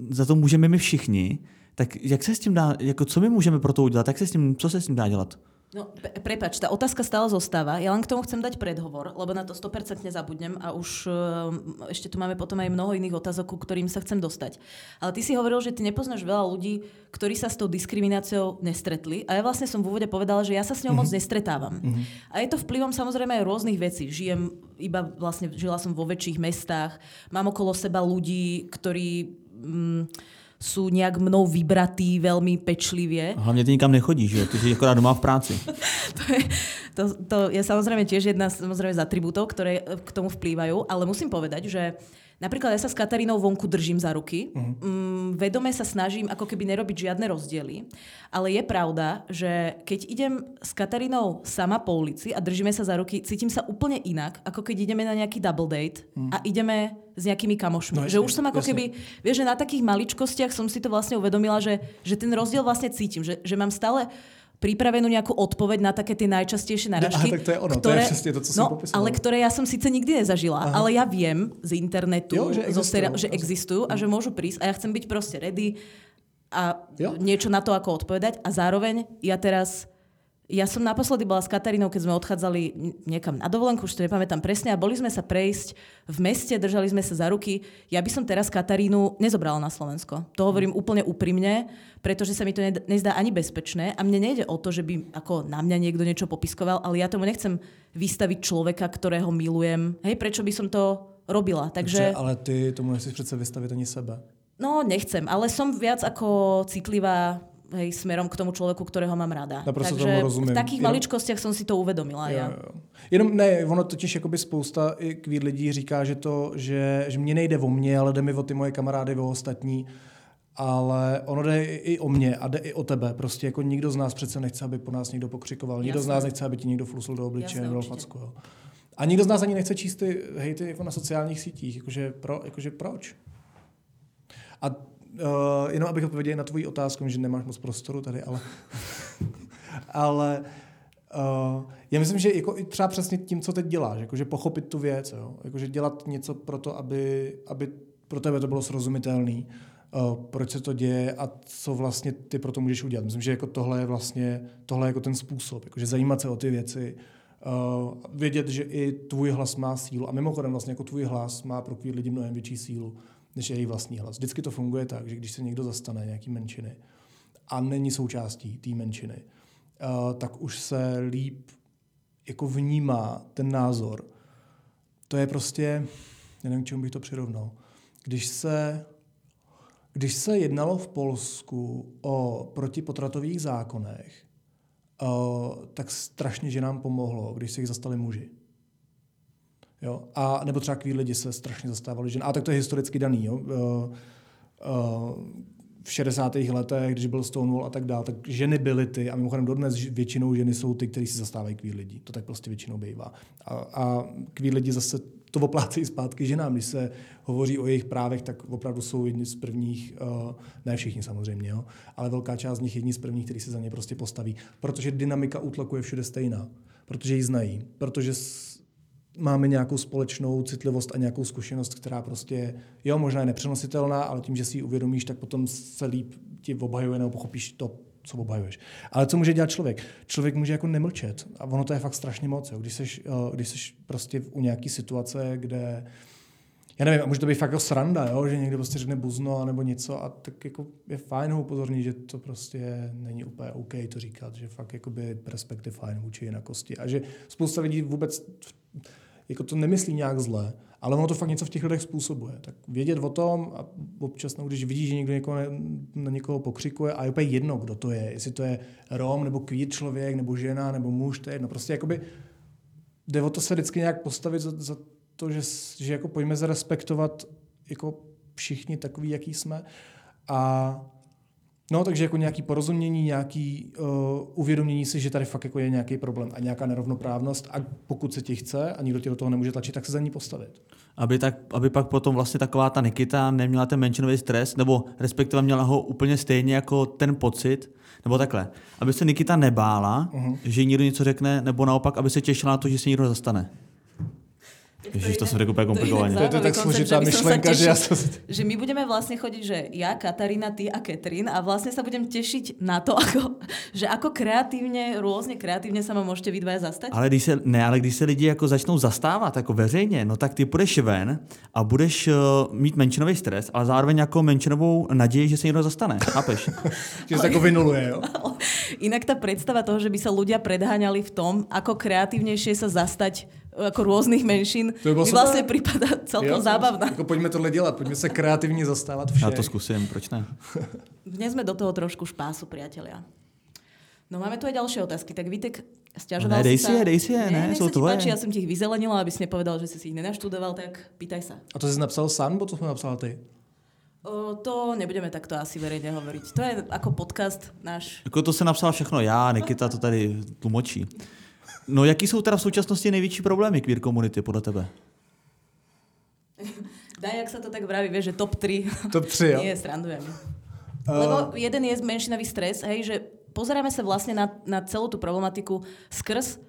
za to můžeme my všichni. Tak jak se s tím dá, jako co my můžeme pro to udělat, co se s tím dá dělat? No, prepáč, tá otázka stále zostáva. Ja len k tomu chcem dať predhovor, lebo na to 100% zabudnem a už ešte tu máme potom aj mnoho iných otázok, ku ktorým sa chcem dostať. Ale ty si hovoril, že ty nepoznáš veľa ľudí, ktorí sa s tou diskrimináciou nestretli a ja vlastne som v úvode povedala, že ja sa s ňou moc nestretávam. A je to vplyvom samozrejme aj rôznych vecí. Žila som vo väčších mestách, mám okolo seba ľudí, ktorí... sú nejak mnou vybratí veľmi pečlivie. A hlavne ty nikam nechodíš, že? Ty si akorát doma v práci. to je samozrejme tiež jedna z atribútov, ktoré k tomu vplývajú, ale musím povedať, že Napríklad ja sa s Katarínou vonku držím za ruky. Vedome sa snažím ako keby nerobiť žiadne rozdiely. Ale je pravda, že keď idem s Katarínou sama po ulici a držíme sa za ruky, cítim sa úplne inak, ako keď ideme na nejaký double date a ideme s nejakými kamošmi. No, že už som ako keby, vieš, že na takých maličkostiach som si to vlastne uvedomila, že ten rozdiel vlastne cítim, že mám stále pripravenú nejakú odpoveď na také tie najčastejšie narážky. Ja, tak to je ono, ktoré, to je presne to, co som popisoval. Ale ktoré ja som síce nikdy nezažila, ale ja viem z internetu, jo, že existujú a že môžu prísť a ja chcem byť proste ready a niečo na to, ako odpovedať. A zároveň ja teraz... Ja som naposledy bola s Katarínou, keď sme odchádzali niekam na dovolenku, už to nepamätám presne, a boli sme sa prejsť v meste, držali sme sa za ruky. Ja by som teraz Katarínu nezobrala na Slovensko. To hovorím úplne úprimne, pretože sa mi to nezdá ani bezpečné a mne nejde o to, že by ako na mňa niekto niečo popiskoval, ale ja tomu nechcem vystaviť človeka, ktorého milujem. Hej, prečo by som to robila? Takže... Ale ty tomu nechceš predsa vystaviť ani sebe. No, nechcem, ale som viac ako citlivá... Hej, smerom k tomu člověku, kterého mám ráda. Naprosto takže tomu rozumím. V takých maličkostech jsem si to uvědomila. Jenom ne, ono totiž jakoby spousta queer lidí říká, že mě nejde o mě, ale jde mi o ty moje kamarády, o ostatní. Ale ono jde i o mě a jde i o tebe. Prostě jako nikdo z nás přece nechce, aby po nás někdo pokřikoval. Nikdo z nás nechce, aby ti někdo flusil do obličeje nebo facku. A nikdo z nás ani nechce číst ty hejty jako na sociálních sítích. Jakože proč? A jenom abych odpověděl na tvoji otázku, že nemáš moc prostoru tady, ale já myslím, že jako třeba přesně tím, co teď děláš, jakože pochopit tu věc, jo? Jakože dělat něco pro to, aby pro tebe to bylo srozumitelný, proč se to děje a co vlastně ty pro to můžeš udělat. Myslím, že jako tohle je jako ten způsob, jakože zajímat se o ty věci, vědět, že i tvůj hlas má sílu a mimochodem vlastně jako tvůj hlas má pro queer lidi mnohem větší sílu, než je její vlastní hlas. Vždycky to funguje tak, že když se někdo zastane nějaký menšiny a není součástí té menšiny, tak už se líp jako vnímá ten názor. To je prostě, nevím, k čemu bych to přirovnal. Když se jednalo v Polsku o protipotratových zákonech, tak strašně, že nám pomohlo, když se jich zastali muži. Jo? A nebo třeba queer lidi se strašně zastávali žen. A tak to je historicky daný. Jo? V 60. letech, když byl Stonewall a tak dál, tak ženy byly ty, a mimochodem dodnes většinou ženy jsou ty, kteří si zastávají queer lidi. To tak prostě většinou bývá. A queer lidi zase to oplácejí zpátky ženám. Když se hovoří o jejich právech, tak opravdu jsou jedni z prvních, ne všichni samozřejmě, jo? Ale velká část z nich jedni z prvních, kteří se za ně prostě postaví. Protože dynamika útlaku je všude stejná. Protože ji znají. Protože máme nějakou společnou citlivost a nějakou zkušenost, která prostě, jo, možná je nepřenositelná, ale tím, že si ji uvědomíš, tak potom se líp ti obhajuje nebo pochopíš to, co obhajuješ. Ale co může dělat člověk? Člověk může jako nemlčet. A ono to je fakt strašně moc. Jo. Když seš prostě u nějaký situace, kde, já nevím, a může to být fakt jako sranda, jo, že někdo prostě řekne buzno nebo něco a tak jako je fajn ho upozornit, že to prostě není úplně OK to říkat, že fakt jakoby perspektiv fajn vůči jinakosti a že spousta lidí vůbec jako to nemyslí nějak zle, ale ono to fakt něco v těch lidech způsobuje. Tak vědět o tom a občas, když vidíš, že někdo na někoho pokřikuje a je úplně jedno, kdo to je, jestli to je Rom nebo queer člověk, nebo žena, nebo muž, to je jedno. Prostě jakoby jde o to se vždycky nějak postavit za to, že jako pojďme zarespektovat jako všichni takový, jaký jsme. A no, takže jako nějaký porozumění, nějaký uvědomění si, že tady fakt jako je nějaký problém a nějaká nerovnoprávnost a pokud se ti chce a nikdo ti do toho nemůže tlačit, tak se za ní postavit. Aby pak potom vlastně taková ta Nikita neměla ten menšinový stres, nebo respektive měla ho úplně stejně jako ten pocit, nebo takhle. Aby se Nikita nebála, že někdo něco řekne, nebo naopak, aby se těšila na to, že se někdo zastane. Ježiš, to jsem řekl úplně komplikovaně. To je tak složitá myšlenka, že my budeme vlastně chodit, že já, Katarína, ty a Katrin a vlastně se budeme těšit na to, že kreativně, různě kreativně se můžete vy dva zastat. Ale když se lidi jako začnou zastávat jako veřejně, no tak ty půjdeš ven a budeš mít menšinový stres, ale zároveň jako menšinovou naději, že se někdo zastane. Chápeš? Že se jako vynuluje, jo? Inak ta představa toho, že by se ľudia predháňali v tom, ako kreativnějšie se zastať jako různých menšin, mi vlastně připadá celkom zábavná. Jako pojďme tohle dělat, pojďme se kreativně zastávat všech. Já to zkusím, proč ne? Dnes jsme do toho trošku špásu, priatelia. No máme tu aj ďalšie otázky, tak Vítek, Sťažoval si sa. Dej si je, nech sa ti páči, ja som ti ich vyzelenila, aby si nepovedal, že si ich nenaštudoval, tak pýtaj sa. A to si napsal sám, bo to som napsala ty? To nebudeme takto asi verejne hovoriť. To je ako podcast náš. Jako to se napsal všechno já, Nikita to tady tlumočí. No jaký jsou teda v současnosti největší problémy queer komunity podle tebe? Daj, jak sa to tak vraví, vieš, že top 3. Top 3, jo? Nie, srandujem. Lebo jeden je menšinový stres, hej, že pozeráme sa vlastne na celú tú problematiku skrz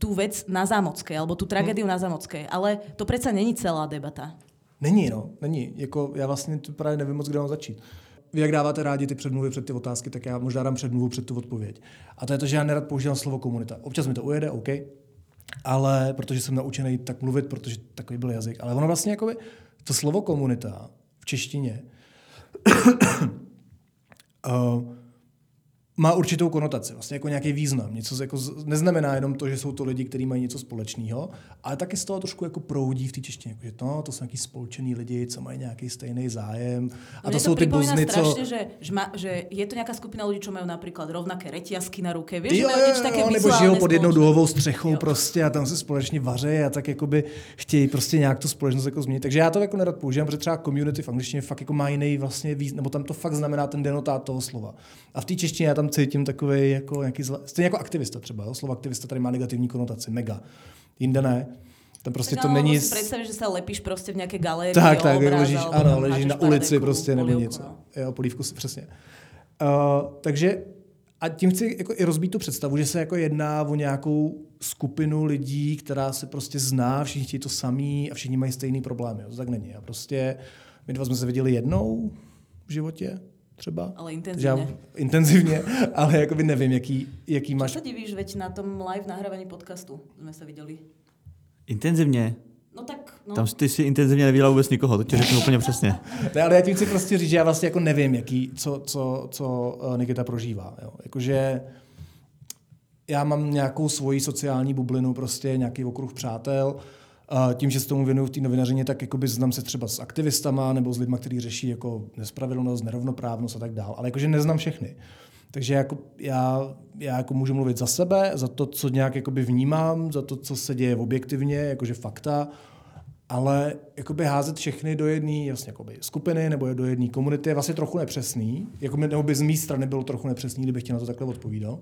tú vec na Zámockej, alebo tú tragédiu na Zámockej, ale to predsa není celá debata. Není, no. Není. Jako, já vlastně to právě nevím moc, kde mám začít. Vy jak dáváte rádi ty předmluvy před ty otázky, tak já možná dám předmluvu před tu odpověď. A to je to, že já nerad používám slovo komunita. Občas mi to ujede, OK, ale protože jsem naučený tak mluvit, protože takový byl jazyk. Ale ono vlastně jakoby, to slovo komunita v češtině má určitou konotaci, vlastně jako nějaký význam. Něco jako neznamená jenom to, že jsou to lidi, kteří mají něco společného, ale taky z toho trošku jako proudí v té češtině, jako, že no, to jsou nějaký spolčený lidi, co mají nějaký stejný zájem. A to jsou ty buzny, strašně, co... že je to nějaká skupina lidí, co mají například rovnaké reťazky na ruce, víš, že mají něco také vizuálně. Nebo žijou pod jednou duhovou střechou prostě a tam se společně vaří a tak jakoby chtějí prostě nějak tu společnost jako změnit. Takže já to jako nerad používám, protože třeba community v angličtině fakt jako má jiný vlastně význam, nebo tam to fakt znamená ten denotát toho slova. A v té češtině já tam cítím takovej jako nějaký stejně jako aktivista třeba, jo? Slovo aktivista tady má negativní konotaci, mega. Jinde ne. Tam prostě tak, to není... Tak si představit, že se lepíš prostě v nějaké galerii, ležíš na ulici prostě nebo něco. Jo, polívku si, přesně. Takže a tím chci jako i rozbít tu představu, že se jako jedná o nějakou skupinu lidí, která se prostě zná, všichni chtějí to samý a všichni mají stejný problémy. Jo? Tak není. A prostě my dva jsme se viděli jednou v životě, třeba. Ale intenzivně, ale jakoby nevím, jaký máš... Co se divíš, veď na tom live nahrávání podcastu jsme se viděli? Intenzivně? No tak, no. Tam ty si intenzivně neviděla vůbec nikoho, to tě řeknu úplně přesně. Ne, ale já ti chci prostě říct, že já vlastně jako nevím, co Nikita prožívá. Jo. Jakože já mám nějakou svoji sociální bublinu, prostě nějaký okruh přátel. Tím, že se tomu věnuju v té novinařině, tak jakoby znám se třeba s aktivistama nebo s lidma, kteří řeší jako nespravedlnost, nerovnoprávnost a tak dál. Ale jakože neznám všechny. Takže jako já jako můžu mluvit za sebe, za to, co nějak jakoby vnímám, za to, co se děje objektivně, jakože fakta, ale jakoby házet všechny do jedné vlastně skupiny nebo do jedné komunity je vlastně trochu nepřesný. Jakoby, nebo by z mé strany bylo trochu nepřesný, kdybych ti na to takhle odpovídal.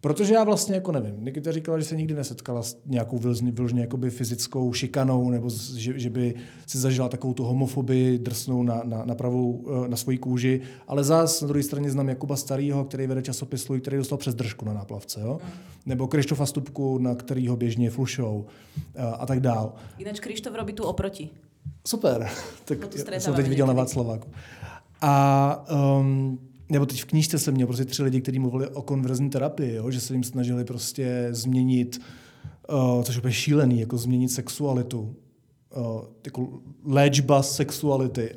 Protože já vlastně jako nevím. Nikita říkala, že se nikdy nesetkala s nějakou vyloženě fyzickou šikanou, nebo že by si zažila takovou tu homofobii drsnou na svoji kůži. Ale zás na druhé straně znám Jakuba Starýho, který vede časopis, který dostal přes držku na náplavce. Jo? Mm. Nebo Kryštofa Stupku, na kterýho běžně flušou a tak dál. Jinak Kryštof robí tu oproti. Super. Tak já jsem teď viděl na Václaváku. A... nebo teď v knížce jsem měl prostě 3 lidi, kteří mluvili o konverzní terapii, jo? Že se jim snažili prostě změnit, což je úplně šílený, jako změnit sexualitu, jako léčba sexuality,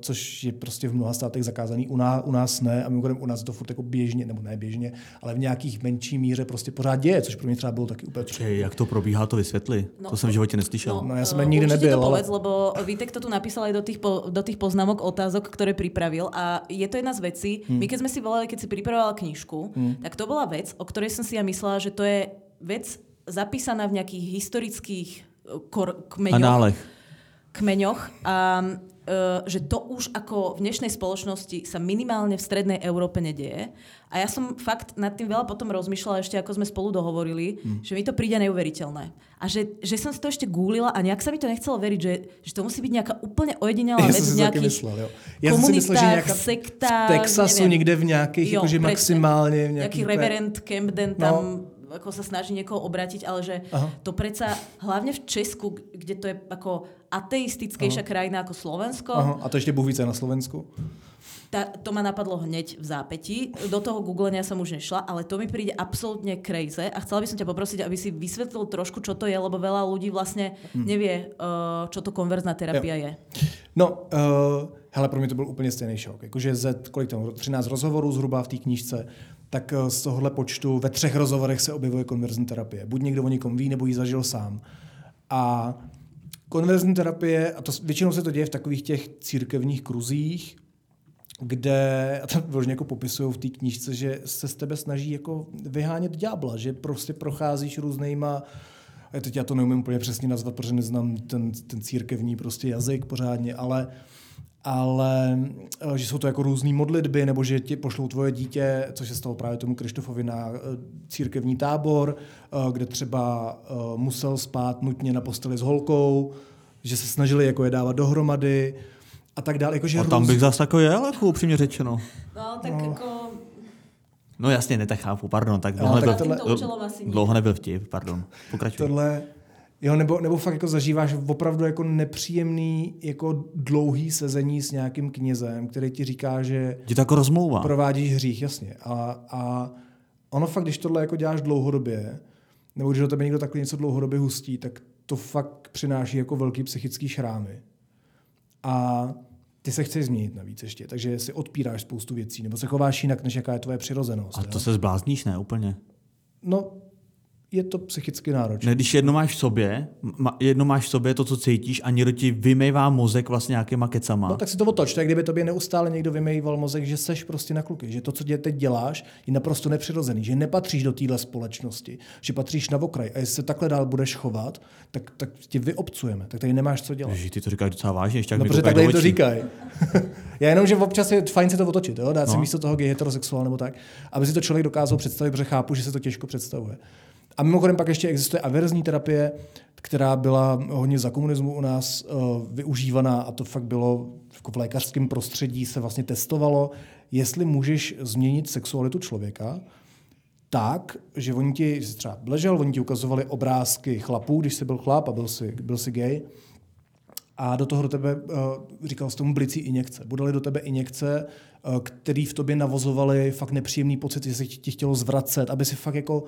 což je prostě v mnoha státech zakázaný, u nás ne, a mimochodem u nás to furt jako běžně, nebo ne běžně, ale v nějakých menší míře prostě pořád děje, což pro mě třeba bylo taky úplně... Počkej, jak to probíhá, to vysvětli? No, to jsem v životě neslyšel. No já jsem nikdy nebyl. To povedz, ale... lebo Vítek to tu napísal aj do tých poznámok, otázok, ktoré pripravil, a je to jedna z vecí, my keď sme si volali, keď si pripravoval knižku, tak to bola vec, o ktorej som si ja myslela, že to je vec zapísaná v nejakých historických kmeňoch a že to už ako v dnešnej spoločnosti sa minimálne v strednej Európe nedieje. A ja som fakt nad tým veľa potom rozmýšľala ešte, ako sme spolu dohovorili, že mi to príde neuveriteľné. A že som si to ešte gúlila a nejak sa mi to nechcelo veriť, že to musí byť nejaká úplne ojedinelá vec v nejakých komunitách, sektách. V Texasu niekde v nejakých, akože maximálne v nejakých... Nejaký reverend Camden tam... No. Ako sa snaží niekoho obrátiť, ale že to predsa hlavne v Česku, kde to je ako ateistickejšia krajina ako Slovensko. Aha, a to ešte Bůh více na Slovensku. To ma napadlo hneď v zápätí. Do toho googlenia som už nešla, ale to mi príde absolútne crazy a chcela by som ťa poprosiť, aby si vysvetlil trošku, čo to je, lebo veľa ľudí vlastne nevie, čo to konverzná terapia je. No, hele, pro mě to byl úplně stejný šok. Jakože ze kolik tam 13 rozhovorů zhruba v té knížce, tak z tohohle počtu ve 3 rozhovorech se objevuje konverzní terapie. Buď někdo o někom ví, nebo ji zažil sám. A konverzní terapie, a to, většinou se to děje v takových těch církevních kruzích, kde, a to vložně jako popisují v té knížce, že se z tebe snaží jako vyhánět ďábla, že prostě procházíš různýma, a teď já to neumím úplně přesně nazvat, protože neznám ten církevní prostě jazyk pořádně, ale že jsou to jako různý modlitby, nebo že ti pošlou tvoje dítě, což se stalo právě tomu Kryštofovi, na církevní tábor, kde třeba musel spát nutně na posteli s holkou, že se snažili jako je dávat dohromady a tak dále. Jako, že a tam bych zase jako jel, jako upřímně řečeno. No, tak no. Jako... No jasně, ne, tak chápu, pardon, tak dlouho nebyl, vtip, pardon, pokračuj. Tohle... Jo, nebo fakt jako zažíváš opravdu jako nepříjemný, jako dlouhý sezení s nějakým knězem, který ti říká, že ti to jako rozmlouvá. Provádíš hřích, jasně. A ono fakt, když tohle jako děláš dlouhodobě, nebo když do tebe někdo takhle něco dlouhodobě hustí, tak to fakt přináší jako velký psychický šrámy. A ty se chceš změnit navíc ještě, takže si odpíráš spoustu věcí, nebo se chováš jinak, než jaká je tvoje přirozenost. A to se zblázníš, ne? Úplně. No, je to psychicky náročné. Když jedno máš v sobě to, co cítíš, a někdo ti vymejvá mozek vlastně nějakýma kecama. No tak si to otoč, tak kdyby tobě neustále někdo vymejval mozek, že seš prostě na kluky, že to, co teď děláš, je naprosto nepřirozený, že nepatříš do téhle společnosti, že patříš na okraj, a jestli se takhle dál budeš chovat, tak tě vyobcujeme, tak tady nemáš co dělat. Ježi, ty to říkáš docela vážně, ještě jak mi to tak to říkají. Já jenom, že občas je fajn se to otočit, jo? Dát si místo toho gay, heterosexuál nebo tak, aby si to člověk dokázal představit, protože chápu, že se to těžko představuje. A mimochodem pak ještě existuje averzní terapie, která byla hodně za komunismu u nás využívaná, a to fakt bylo v lékařském prostředí, se vlastně testovalo, jestli můžeš změnit sexualitu člověka tak, že oni ti, že jsi třeba ležel, oni ti ukazovali obrázky chlapů, když jsi byl chlap a byl jsi gay, a do toho do tebe, říkal se tomu blicí injekce, budali do tebe injekce, který v tobě navozovali fakt nepříjemný pocit, že se ti chtělo zvracet, aby si fakt jako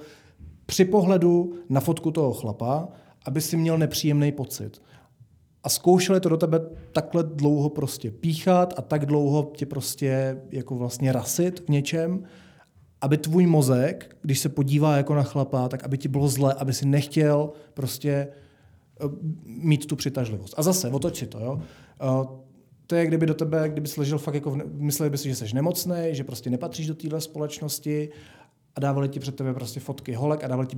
při pohledu na fotku toho chlapa, aby si měl nepříjemný pocit. A zkoušeli to do tebe takhle dlouho prostě píchat a tak dlouho tě prostě jako vlastně rasit v něčem, aby tvůj mozek, když se podívá jako na chlapa, tak aby ti bylo zle, aby si nechtěl prostě mít tu přitažlivost. A zase, otoči to, jo. To je, kdyby do tebe, kdyby jsi ležel fakt jako, mysleli by si, že jsi nemocnej, že prostě nepatříš do téhle společnosti, a dávali ti před tebe prostě fotky holek a dávali ti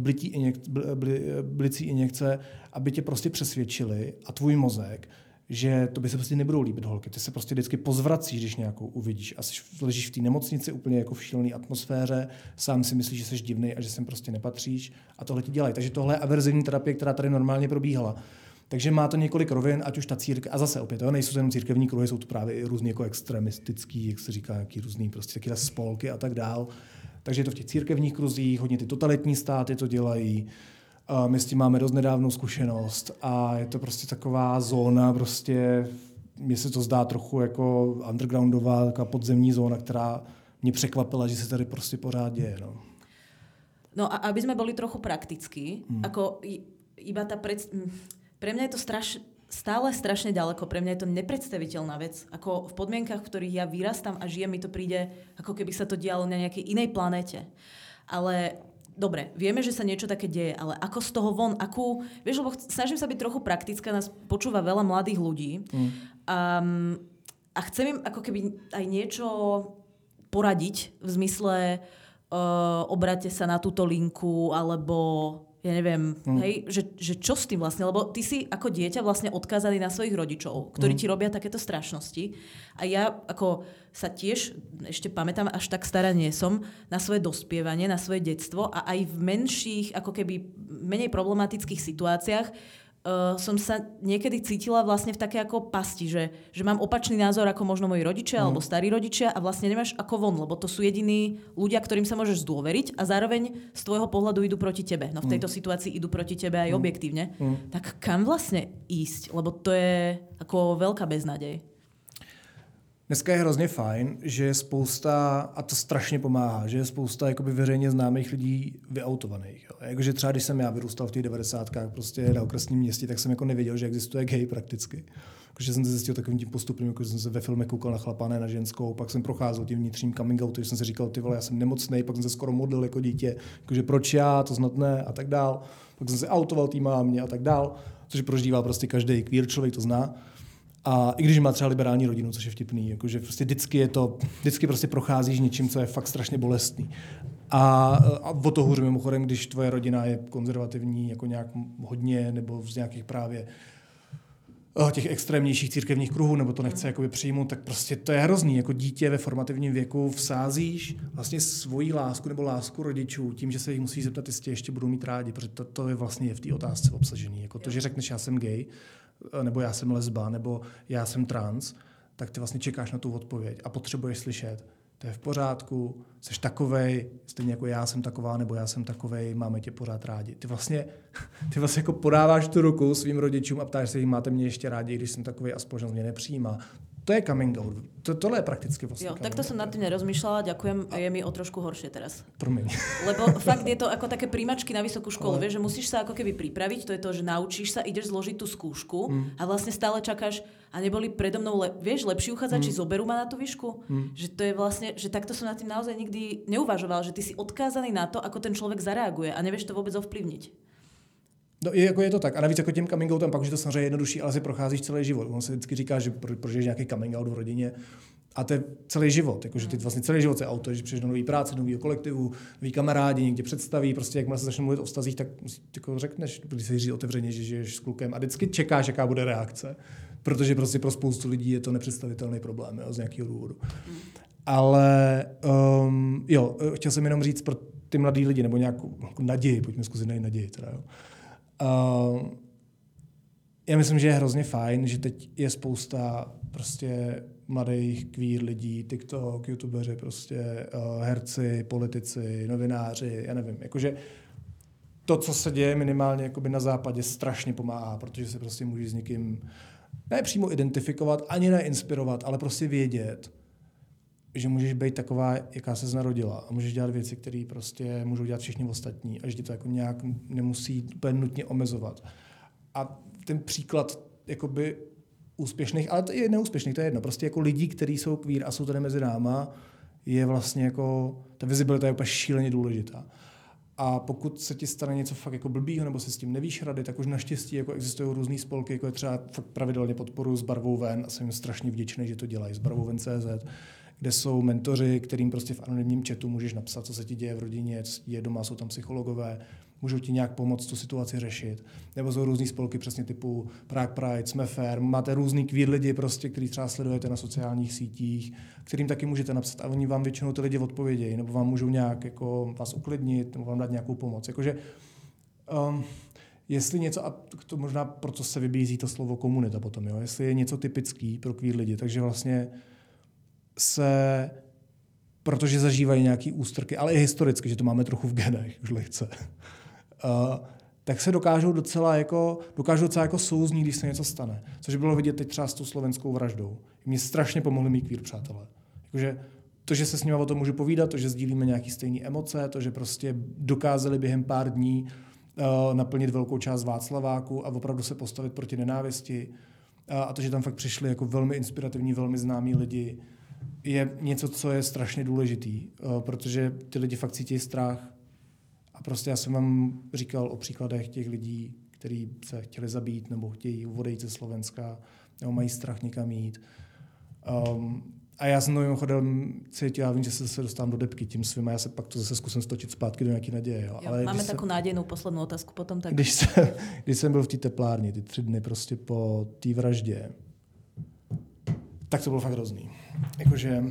blicí injekce, aby tě prostě přesvědčili, a tvůj mozek, že tobě se prostě nebudou líbit holky. Ty se prostě vždycky pozvracíš, když nějakou uvidíš, a ležíš v té nemocnici úplně jako v šílené atmosféře, sám si myslíš, že jsi divnej a že sem prostě nepatříš, a tohle ti dělají. Takže tohle je averzivní terapie, která tady normálně probíhala. Takže má to několik rovin, ať už ta církev, a zase opět, jo, nejsou jenom církevní kruhy, jsou to právě i různý jako extremistický, jak se říká, jaký různý prostě takové spolky a tak dál. Takže je to v těch církevních kruzích, hodně ty totalitní státy to dělají, my s tím máme dost nedávnou zkušenost, a je to prostě taková zóna, prostě mně se to zdá trochu jako undergroundová, taková podzemní zóna, která mě překvapila, že se tady prostě pořád děje. No a aby jsme byli trochu praktický, jako iba ta pre mňa je to stále strašne ďaleko, pre mňa je to nepredstaviteľná vec. Ako v podmienkach, v ktorých ja vyrastám a žijem, mi to príde, ako keby sa to dialo na nejakej inej planéte. Ale dobre, vieme, že sa niečo také deje, ale ako z toho von, akú... Vieš, lebo snažím sa byť trochu praktická, nás počúva veľa mladých ľudí. A chcem im ako keby aj niečo poradiť v zmysle obráte sa na túto linku, alebo... Ja neviem, hej, že čo s tým vlastne, lebo ty si ako dieťa vlastne odkázaný na svojich rodičov, ktorí ti robia takéto strašnosti. A ja ako sa tiež, ešte pamätám, až tak stará nie som, na svoje dospievanie, na svoje detstvo, a aj v menších, ako keby menej problematických situáciách som sa niekedy cítila vlastne v také ako pasti, že mám opačný názor ako možno moji rodičia alebo starí rodičia, a vlastne nemáš ako von, lebo to sú jediní ľudia, ktorým sa môžeš zdôveriť, a zároveň z tvojho pohľadu idú proti tebe. No v tejto situácii idú proti tebe aj objektívne. Tak kam vlastne ísť? Lebo to je ako veľká beznadej. Dneska je hrozně fajn, že je spousta, a to strašně pomáhá, že je spousta jakoby veřejně známých lidí vyautovaných. Jakože třeba, když jsem já vyrůstal v těch 90kách prostě na okresním městě, tak jsem jako nevěděl, že existuje gay prakticky. Jakože jsem se zjistil takovým tím postupem, jako jsem se ve filmech koukal na chlapa, ne na ženskou, pak jsem procházel tím vnitřním coming outu, že jsem si říkal, ty vole, já jsem nemocnej, pak jsem se skoro modlil jako dítě, jakože proč já, to snad ne, a tak dál. Pak jsem se autoval tým mámě a tak dál, což prožívá prostě každý queer člověk, to zná. A i když má třeba liberální rodinu, což je vtipný, jakože prostě vždycky je to, vždycky prostě procházíš něčím, co je fakt strašně bolestný. A o to hůř mimochodem, když tvoje rodina je konzervativní, jako nějak hodně, nebo z nějakých právě těch extrémnějších církevních kruhů, nebo to nechce jakoby přijmout, tak prostě to je hrozný. Jako dítě ve formativním věku vsázíš vlastně svoji lásku nebo lásku rodičů tím, že se jich musíš zeptat, jestli ještě budou mít rádi, protože to je vlastně v té otázce obsažený. Jako to, že řekneš já jsem gay, nebo já jsem lesba, nebo já jsem trans, tak ty vlastně čekáš na tu odpověď a potřebuješ slyšet, to je v pořádku, seš takovej, stejně jako já jsem taková, nebo já jsem takovej, máme tě pořád rádi. Ty vlastně jako podáváš tu ruku svým rodičům a ptáš se jich, máte mě ještě rádi, když jsem takovej a společnost mě nepřijímá. To je coming out. Tohle je prakticky vlastně. Jo, takto jsem nad tým nerozmýšľala, ďakujem, je mi o trošku horšie teraz. Promiň. Lebo fakt je to ako také príjmačky na vysokú školu, vieš, že musíš sa ako keby pripraviť, to je to, že naučíš sa, ideš zložiť tú skúšku a vlastne stále čakáš a neboli predo mnou, vieš, lepší uchádzači zoberú ma na tú výšku, že to je vlastne, že takto som nad tým naozaj nikdy neuvažoval, že ty si odkázaný na to, ako ten človek zareaguje a nevieš to vôbec ovplyvniť. No, je to tak. A navíc jako tím coming outem, pak už je to samozřejmě jednodušší, ale si procházíš celý život. On se vždycky říká, že prožiješ nějaký coming out v rodině a to je celý život. Jakože ty vlastně celý život se auto, že přijdeš do nový práce, novýho kolektivu, nový kamarádi, někde představí, prostě jakmile se začne mluvit o vztazích, tak jako řekneš, když se říct otevřeně, že žiješ s klukem a vždycky čekáš, jaká bude reakce, protože prostě pro spoustu lidí je to nepředstavitelný problém, jo, z nějakého důvodu. Ale jo, chtěl jsem jenom říct pro ty mladý lidi nebo nějakou naději, pojďme zkusit najít naději teda, jo. Já myslím, že je hrozně fajn, že teď je spousta prostě mladých queer lidí, TikTok, youtubeři, prostě herci, politici, novináři, já nevím, jakože to, co se děje minimálně jakoby na západě, strašně pomáhá, protože se prostě může s někým ne přímo identifikovat, ani neinspirovat, ale prostě vědět, že můžeš být taková, jaká se narodila a můžeš dělat věci, které prostě můžou dělat všichni ostatní a že ti to jako nějak nemusí úplně nutně omezovat. A ten příklad jakoby úspěšných, ale to je neúspěšných, to je jedno, prostě jako lidí, kteří jsou queer a jsou tady mezi náma, je vlastně jako, ta vizibilita je úplně šíleně důležitá. A pokud se ti stane něco fakt jako blbýho, nebo se s tím nevíš rady, tak už naštěstí jako existují různý spolky, jako je třeba fakt pravidelně podporu s Barvouven a jsem jim strašně vděčný, že to dělají, s Barvouven.cz, kde jsou mentoři, kterým prostě v anonymním chatu můžeš napsat, co se ti děje v rodině, co je doma, jsou tam psychologové, můžou ti nějak pomoct tu situaci řešit. Nebo jsou různý spolky přesně typu Prague Pride, Sme Fér, máte různý queer lidi prostě, který třeba sledujete na sociálních sítích, kterým taky můžete napsat a oni vám většinou ty lidi odpovědějí, nebo vám můžou nějak jako vás uklidnit, nebo vám dát nějakou pomoc. Jakože jestli něco, a to možná proto se vybízí to slovo komunita potom, jo? Jestli je něco typický pro queer lidi, takže vlastně se, protože zažívají nějaký ústrky, ale i historicky, že to máme trochu v genech, už lehce, tak se dokážou docela jako souznít, když se něco stane. Což bylo vidět teď třeba s tou slovenskou vraždou. Mě strašně pomohli mý queer přátelé. Jakože to, že se s nima o tom můžu povídat, to, že sdílíme nějaký stejné emoce, to, že prostě dokázali během pár dní naplnit velkou část Václaváku a opravdu se postavit proti nenávisti. A to, že tam fakt přišli jako velmi inspirativní, velmi známí lidi, je něco, co je strašně důležitý, protože ty lidi fakt cítí strach. A prostě já jsem vám říkal o příkladech těch lidí, kteří se chtěli zabít nebo chtějí odejít ze Slovenska, nebo mají strach někam jít. A já jsem to mimochodem cítil, já vím, že se dostávám do debky tím svým a já se pak to zase zkusím stočit zpátky do nějaké naděje. Jo. Ale máme takovou nádějnou poslednou otázku potom. Tak. Když jsem byl v té teplárně, ty 3 dny prostě po té vraždě, tak to bylo fakt hrozný. Jakože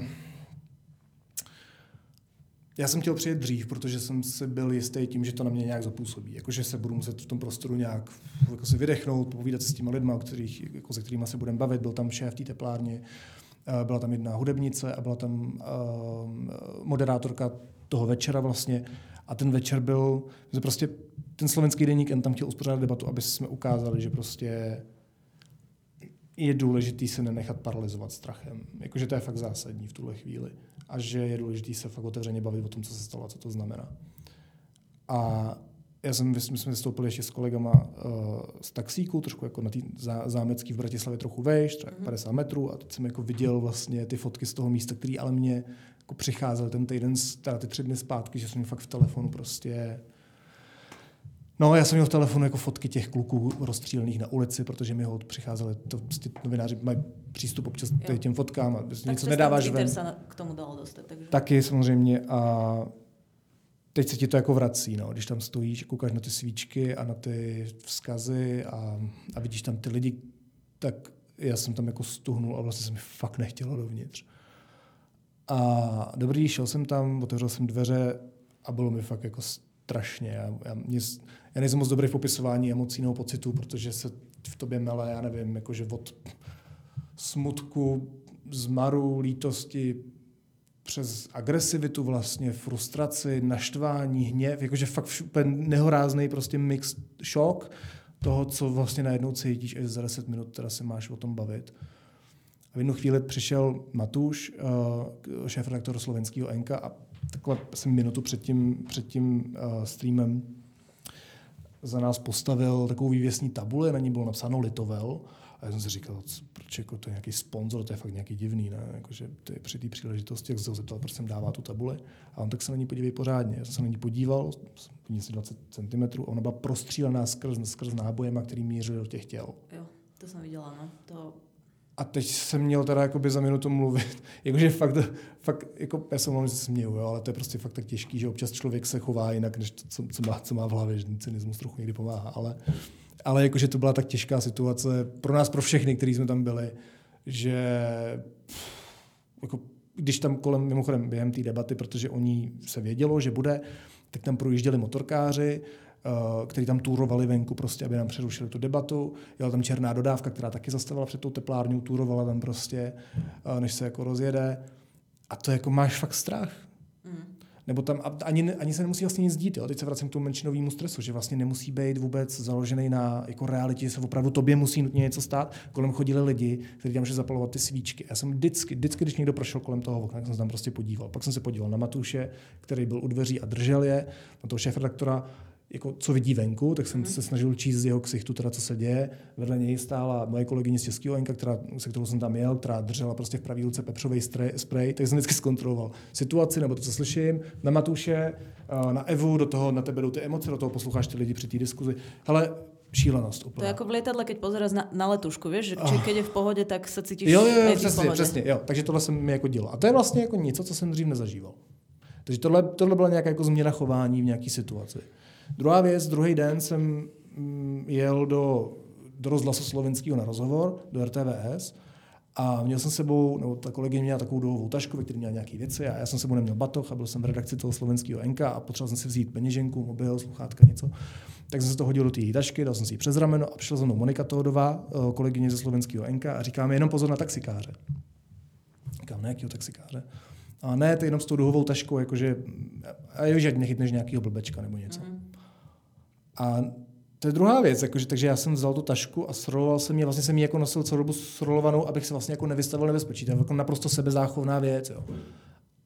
já jsem chtěl přijet dřív, protože jsem si byl jistý tím, že to na mě nějak zapůsobí. Jakože se budu muset v tom prostoru nějak jako se vydechnout, povídat se s těma lidma, se kterými se budeme bavit. Byl tam šéf té teplárně, byla tam jedna hudebnice a byla tam moderátorka toho večera vlastně. A ten večer byl, že prostě ten slovenský deník N tam chtěl uspořádat debatu, aby jsme ukázali, že prostě je důležitý se nenechat paralyzovat strachem. Jakože to je fakt zásadní v tuhle chvíli. A že je důležitý se fakt otevřeně bavit o tom, co se stalo a co to znamená. A my jsme vystoupili ještě s kolegama z taxíku, trošku jako na té zámecké v Bratislavě trochu vejš, třeba 50 metrů a teď jsem jako viděl vlastně ty fotky z toho místa, který ale mě jako přicházely ten týden, teda ty 3 dny zpátky, že jsem fakt v telefonu prostě No, já jsem měl v telefonu jako fotky těch kluků rozstřílených na ulici, protože mi ho přicházeli, ty novináři mají přístup občas těm fotkám a tak něco nedáváš ven. Tak se k tomu dalo dostat. Takže... Taky samozřejmě a teď se ti to jako vrací, no. Když tam stojíš, koukáš na ty svíčky a na ty vzkazy a vidíš tam ty lidi, tak já jsem tam jako stuhnul a vlastně se mi fakt nechtělo dovnitř. A dobrý, šel jsem tam, otevřel jsem dveře a bylo mi fakt jako strašně. Já nejsem moc dobrý v popisování emocí nebo pocitů, protože se v tobě mele, já nevím, jakože od smutku, zmaru, lítosti, přes agresivitu vlastně, frustraci, naštvání, hněv, jakože fakt úplně nehoráznej prostě mix, šok toho, co vlastně najednou cítíš, až za 10 minut teda se máš o tom bavit. A v jednu chvíli přišel Matuš, šéfredaktor Slovenského NK a takhle jsem minutu před tím streamem za nás postavil takovou vývěsní tabuli, na ní bylo napsáno Litovel a já jsem si říkal, proč jako to je nějaký sponzor, to je fakt nějaký divný, ne? Jakože to je při té příležitosti, jak se ho zeptal, proč jsem dává tu tabuli a on tak se na ní podívej pořádně. Já jsem se na ní podíval, jsem 20 cm a ona byla prostřílená skrz nábojema, který mířil do těch těl. Jo, to jsem viděla, no. To... A teď jsem měl teda jakoby za minutu mluvit. Jakože fakt jako, já se mluvím, že se směju, jo, ale to je prostě fakt tak těžký, že občas člověk se chová jinak, než to, co má v hlavě, že cynismus trochu někdy pomáhá. Ale jakože to byla tak těžká situace pro nás, pro všechny, kteří jsme tam byli, že jako, když tam kolem, mimochodem během té debaty, protože oni se vědělo, že bude, tak tam projížděli motorkáři, který tam túrovali venku, prostě, aby nám přerušili tu debatu. Jela tam černá dodávka, která taky zastavila před tou teplárňou, túrovala tam prostě, než se jako rozjede. A to jako máš fakt strach. Mm. Nebo tam ani se nemusí vlastně nic dít. Jo. Teď se vracím k tomu menšinovému stresu, že vlastně nemusí být vůbec založený na jako realitě, že se opravdu tobě musí nutně něco stát. Kolem chodili lidi, kteří tam šli zapalovat ty svíčky. Já jsem vždycky, když někdo prošel kolem toho okna, tak jsem tam prostě podíval. Pak jsem se podíval na Matuše, který byl u dveří a držel je, na toho šéfredaktora, jako co vidí venku, tak jsem se snažil číst z jeho ksichtu, teda co se děje. Vedle něj stála moje kolegyně z Českého NK, se kterou jsem tam jel, která držela prostě v pravý ruce pepřovej sprej, tak jsem vždycky zkontroloval situaci nebo to, co slyším, na Matuše, na Evu, do toho na tebe jdou ty emoce, do toho posloucháš ty lidi při té diskuzi. Hele, šílenost úplně. To je jako v letadle, keď pozeráš na letušku, vieš, že keď je v pohodě, tak se cítíš přesně, jo. Takže tohle jsem mi jako dělal. A to je vlastně jako něco, co jsem dřív nezažíval. Takže tohle byla nějaká jako změna chování v nějaký situaci. Druhá věc, druhý den jsem jel do rozhlasu slovenského na rozhovor, do RTVS a měl jsem sebou, nebo ta kolegyně měla takovou dlouhou tašku, ve které měla nějaké věci a já jsem sebou neměl batoh a byl jsem v redakci toho slovenského NK a potřeboval jsem si vzít peněženku, mobil, sluchátka, něco. Tak jsem se to hodil do té její tašky, dal jsem si ji přes rameno a přišla za mnou Monika Todorová, kolegyně ze slovenského NK a říká mi jenom pozor na taxikáře. Říkám, ne, jakýho taxikáře? A ne, to jenom s tou duhovou taškou, jakože, a jo, že nechytneš nějakýho blbečka nebo něco. A to je druhá věc, jakože, takže já jsem vzal tu tašku a sroloval jsem ji, vlastně jsem ji jako nosil celou dobu srolovanou, abych se vlastně jako nevystavil nebezpečí. To je jako naprosto sebezáchovná věc, jo.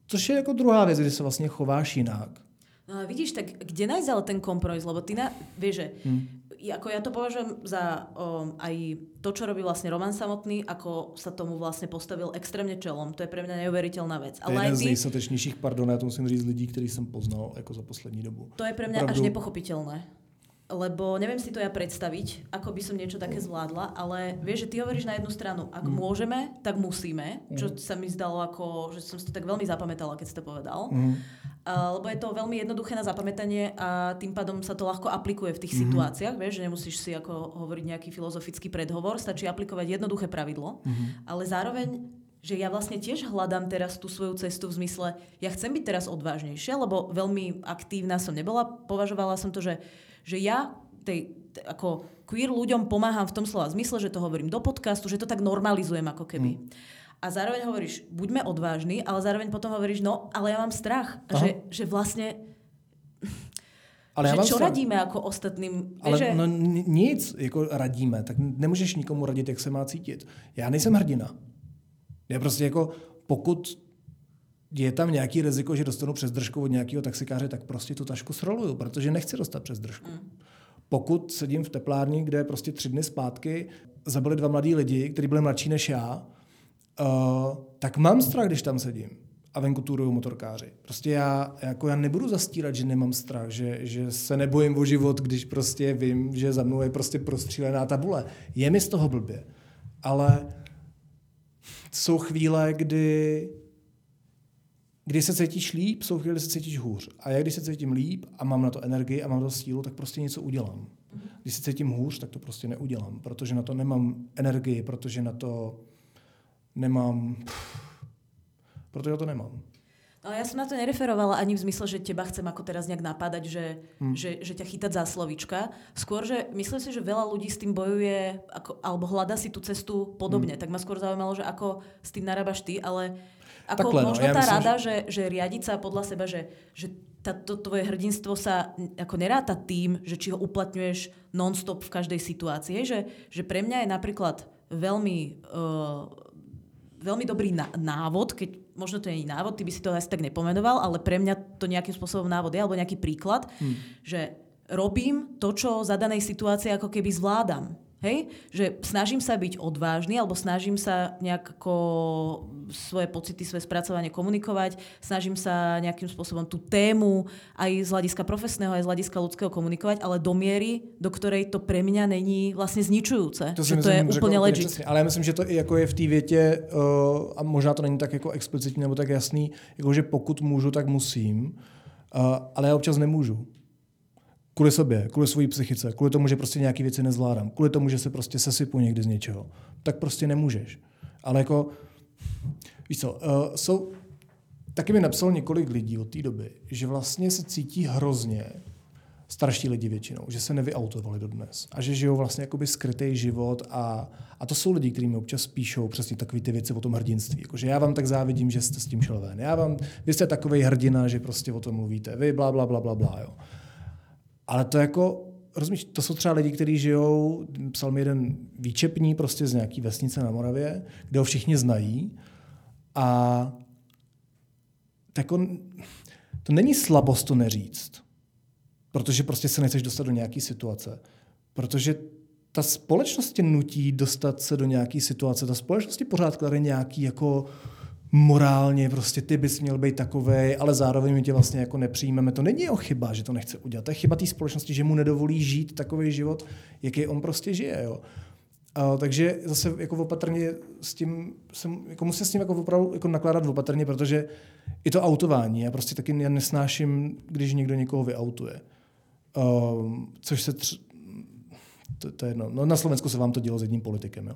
Což je jako druhá věc, kdy se vlastně chováš jinak. No ale vidíš, tak kde nájsť ale ten kompromis, lebo ty vieš, že ako ja to považujem za aj to, čo robí vlastne Roman samotný, ako sa tomu vlastne postavil extrémne čelom. To je pre mňa neuveriteľná vec. To je jeden z nejsatečnejších, pardon, ja to musím říct, lidí, ktorých som poznal ako za poslední dobu. To je pre mňa opravdu až nepochopiteľné. Lebo neviem si to ja predstaviť, ako by som niečo také zvládla, ale vieš, že ty hovoríš na jednu stranu, ak môžeme, tak musíme, čo sa mi zdalo ako, že som si to tak veľmi zapamätala, keď si to povedal, lebo je to veľmi jednoduché na zapamätanie a tým pádom sa to ľahko aplikuje v tých situáciách, vieš, že nemusíš si ako hovoriť nejaký filozofický predhovor, stačí aplikovať jednoduché pravidlo, ale zároveň že ja vlastne tiež hľadám teraz tú svoju cestu v zmysle, ja chcem byť teraz odvážnejšia, lebo veľmi aktívna som nebola, považovala som to, že ja ako queer ľuďom pomáham v tom slova zmysle, že to hovorím do podcastu, že to tak normalizujem ako keby. A zároveň hovoríš, buďme odvážni, ale zároveň potom hovoríš, no, ale ja mám strach, že vlastne... Ale že čo radíme jako ostatním? Ale že... no, nic jako radíme, tak nemůžeš nikomu radit, jak se má cítit. Já nejsem hrdina. Já prostě jako, pokud je tam nějaký riziko, že dostanu přes držku od nějakého taxikáře, tak prostě tu tašku sroluju, protože nechci dostat přes držku. Pokud sedím v teplárni, kde prostě 3 dny zpátky zabili 2 mladí lidi, kteří byli mladší než já, tak mám strach, když tam sedím. a venku turují motorkáři. Prostě já nebudu zastírat, že nemám strach, že se nebojím o život, když prostě vím, že za mnou je prostě prostřílená tabule. Je mi z toho blbě. Ale jsou chvíle, kdy se cítíš líp, jsou chvíle, kdy se cítíš hůř. A já když se cítím líp a mám na to energii a mám na to sílu, tak prostě něco udělám. Když se cítím hůř, tak to prostě neudělám, protože na to nemám energii, protože na to nemám... Protože ja to nemám. No, ja som na to nereferovala ani v zmysle, že teba chcem ako teraz nejak napádať, že ťa chytať za slovíčka. Skôr, že myslím si, že veľa ľudí s tým bojuje ako, alebo hľada si tú cestu podobne. Tak ma skôr zaujímalo, že ako s tým narábaš ty, ale ako takhle, možno ja tá myslím, rada, že riadiť sa podľa seba, že to tvoje hrdinstvo sa ako neráta tým, že či ho uplatňuješ non-stop v každej situácii. Že pre mňa je napríklad veľmi dobrý návod, keď možno to nie je návod, ty by si to asi tak nepomenoval, ale pre mňa to nejakým spôsobom návod je, alebo nejaký príklad, že robím to, čo za danej situácie ako keby zvládam. Hej? Že snažím sa byť odvážny, alebo snažím sa nejako svoje pocity, svoje spracovanie komunikovať, snažím sa nejakým spôsobom tú tému aj z hľadiska profesného, aj z hľadiska ľudského komunikovať, ale do miery, do ktorej to pre mňa není vlastne zničujúce. To, že myslím, to je úplne legit. Časný, ale ja myslím, že to i jako je v té větě, a možná to není tak jako explicitní nebo tak jasný, jako že pokud můžu, tak musím, ale já občas nemůžu. Kvůli sobě, kvůli svojí psychice, kvůli tomu, že prostě nějaké věci nezvládám, kvůli tomu, že se prostě sesypu někdy z něčeho, tak prostě nemůžeš. Ale jako, víš co, taky mi napsal několik lidí od té doby, že vlastně se cítí hrozně starší lidi většinou, že se nevyautovali dodnes a že žijou vlastně jakoby skrytý život a to jsou lidi, kteří mi občas píšou přesně takové ty věci o tom hrdinství. Jakože já vám tak závidím, že jste s tím šel ven. Vy jste takovej hrdina, že prostě o tom mluvíte. Vy blá, blá, blá, blá, blá, jo. Ale to jako, rozumíš, to jsou třeba lidi, kteří žijou, psal mi jeden výčepní prostě z nějaký vesnice na Moravě, kde ho všichni znají a tak on, to není slabost to neříct, protože prostě se nechceš dostat do nějaký situace, protože ta společnost tě nutí dostat se do nějaký situace, ta společnost tě pořád klade nějaký jako morálně, prostě ty bys měl být takovej, ale zároveň my tě vlastně jako nepřijmeme. To není jeho chyba, že to nechce udělat. To je chyba té společnosti, že mu nedovolí žít takový život, jaký on prostě žije. Jo. Takže zase jako opatrně s tím, musím s tím jako opravdu jako nakládat opatrně, protože i to autování, já prostě taky nesnáším, když někdo někoho vyautuje. Což se to je jedno. No, na Slovensku se vám to dělo s jedním politikem. Jo.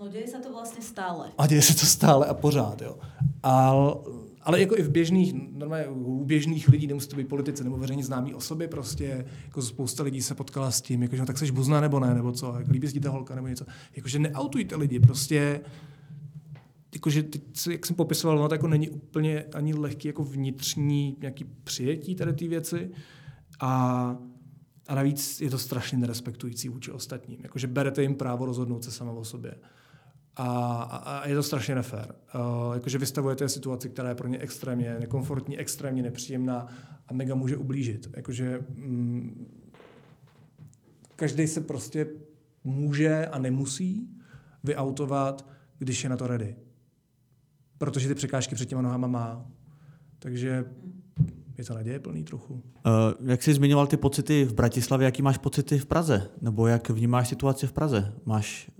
No děje se to vlastně stále. A děje se to stále a pořád, jo. Ale jako i v běžných, normálně u běžných lidí, nemusí to být politici nebo veřejně známí osoby, prostě jako spousta lidí se potkala s tím, jakože no, tak seš buzná nebo ne, nebo co, jako, líbí se ti ta holka nebo něco. Jakože neautujte lidi, prostě, jakože teď, jak jsem popisoval, no, to jako není úplně ani lehký jako vnitřní nějaký přijetí tady ty věci a navíc je to strašně nerespektující vůči ostatním, jakože berete jim právo rozhodnout se sama o sobě. A je to strašně nefér. Jakože vystavujete situaci, která je pro ně extrémně nekomfortní, extrémně nepříjemná a mega může ublížit. Jakože každej se prostě může a nemusí vyautovat, když je na to ready. Protože ty překážky před těma nohama má. Takže je to naděje plný trochu. Jak jsi zmiňoval ty pocity v Bratislavě, jaký máš pocity v Praze? Nebo jak vnímáš situaci v Praze? Máš...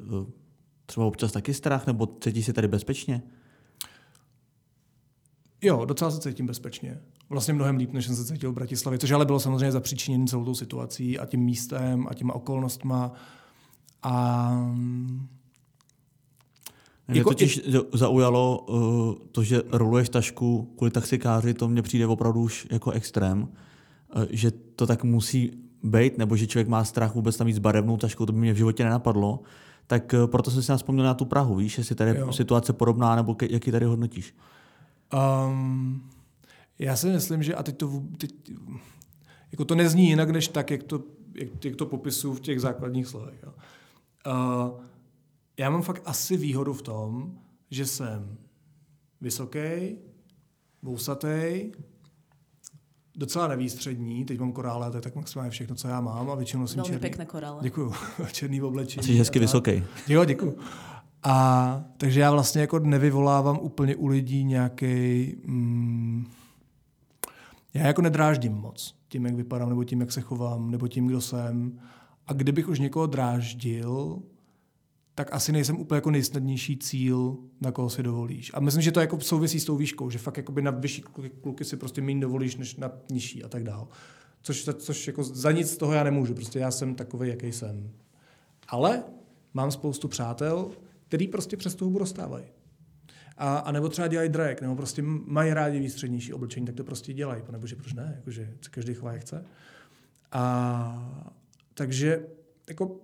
Třeba občas taky strach, nebo cítíš se tady bezpečně? Jo, docela se cítím bezpečně. Vlastně mnohem líp, než jsem se cítil v Bratislavě, což ale bylo samozřejmě zapříčiněno celou tou situací a tím místem a těma okolnostma. Mě totiž zaujalo to, že roluješ tašku kvůli taxikáři, to mně přijde opravdu už jako extrém, že to tak musí být, nebo že člověk má strach vůbec tam jít s barevnou taškou, to by mě v životě nenapadlo. Tak proto jsem si nás vzpomněl na tu Prahu, víš, jestli tady je situace podobná, nebo jaký tady hodnotíš? Já si myslím, že a teď jako to nezní jinak, než tak, jak to popisuju v těch základních slovech. Jo. Já mám fakt asi výhodu v tom, že jsem vysoký, vousatý, docela nevýstřední, teď mám korále, to je tak maximálně všechno, co já mám a většinou jsem černý. Velmi pěkné korále. Děkuju. Černý oblečení. Jsi hezky vysoký. Jo, děkuju. A takže já vlastně jako nevyvolávám úplně u lidí nějaký. Já jako nedráždím moc tím, jak vypadám, nebo tím, jak se chovám, nebo tím, kdo jsem. A kdybych už někoho dráždil, tak asi nejsem úplně jako nejsnadnější cíl, na koho si dovolíš. A myslím, že to jako souvisí s tou výškou, že fakt na vyšší kluky si prostě méně dovolíš, než na nižší a tak dále. Což jako za nic z toho já nemůžu, prostě já jsem takovej, jaký jsem. Ale mám spoustu přátel, který prostě přes tu hubu dostávají. A nebo třeba dělají drag, nebo prostě mají rádi výstřednější oblečení, tak to prostě dělají, nebo že proč ne, jakože každý chová jak chce. A takže jako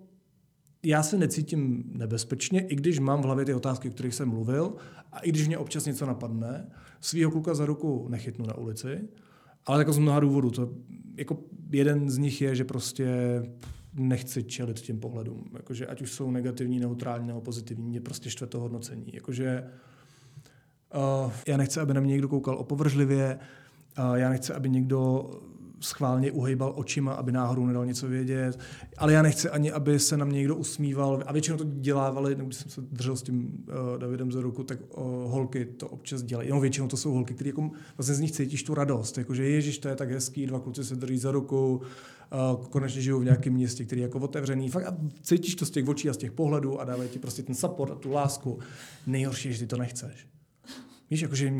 já se necítím nebezpečně, i když mám v hlavě ty otázky, o kterých jsem mluvil, a i když mě občas něco napadne, svýho kluka za ruku nechytnu na ulici, ale jako z mnoha důvodů. To, jako jeden z nich je, že prostě nechci čelit těm pohledům. Jakože, ať už jsou negativní, neutrální nebo pozitivní, mě prostě štve to hodnocení. Jakože, já nechci, aby na mě někdo koukal opovržlivě, já nechci, aby někdo schválně uhejbal očima, aby náhodou nedal něco vědět, ale já nechci ani, aby se na mě někdo usmíval. A většinou to dělávali, když jsem se držel s tím Davidem za ruku, tak holky to občas dělají. No, většinou to jsou holky, které jako, vlastně z nich cítíš tu radost. Jakože ježiš, to je tak hezký, dva kluci se drží za ruku, konečně žijou v nějakém městě, který je jako otevřený. Fakt, a cítíš to z těch očí a z těch pohledů a dávají ti prostě ten support a tu lásku. Nejhorší je, že ty to nechceš. Víš, jakože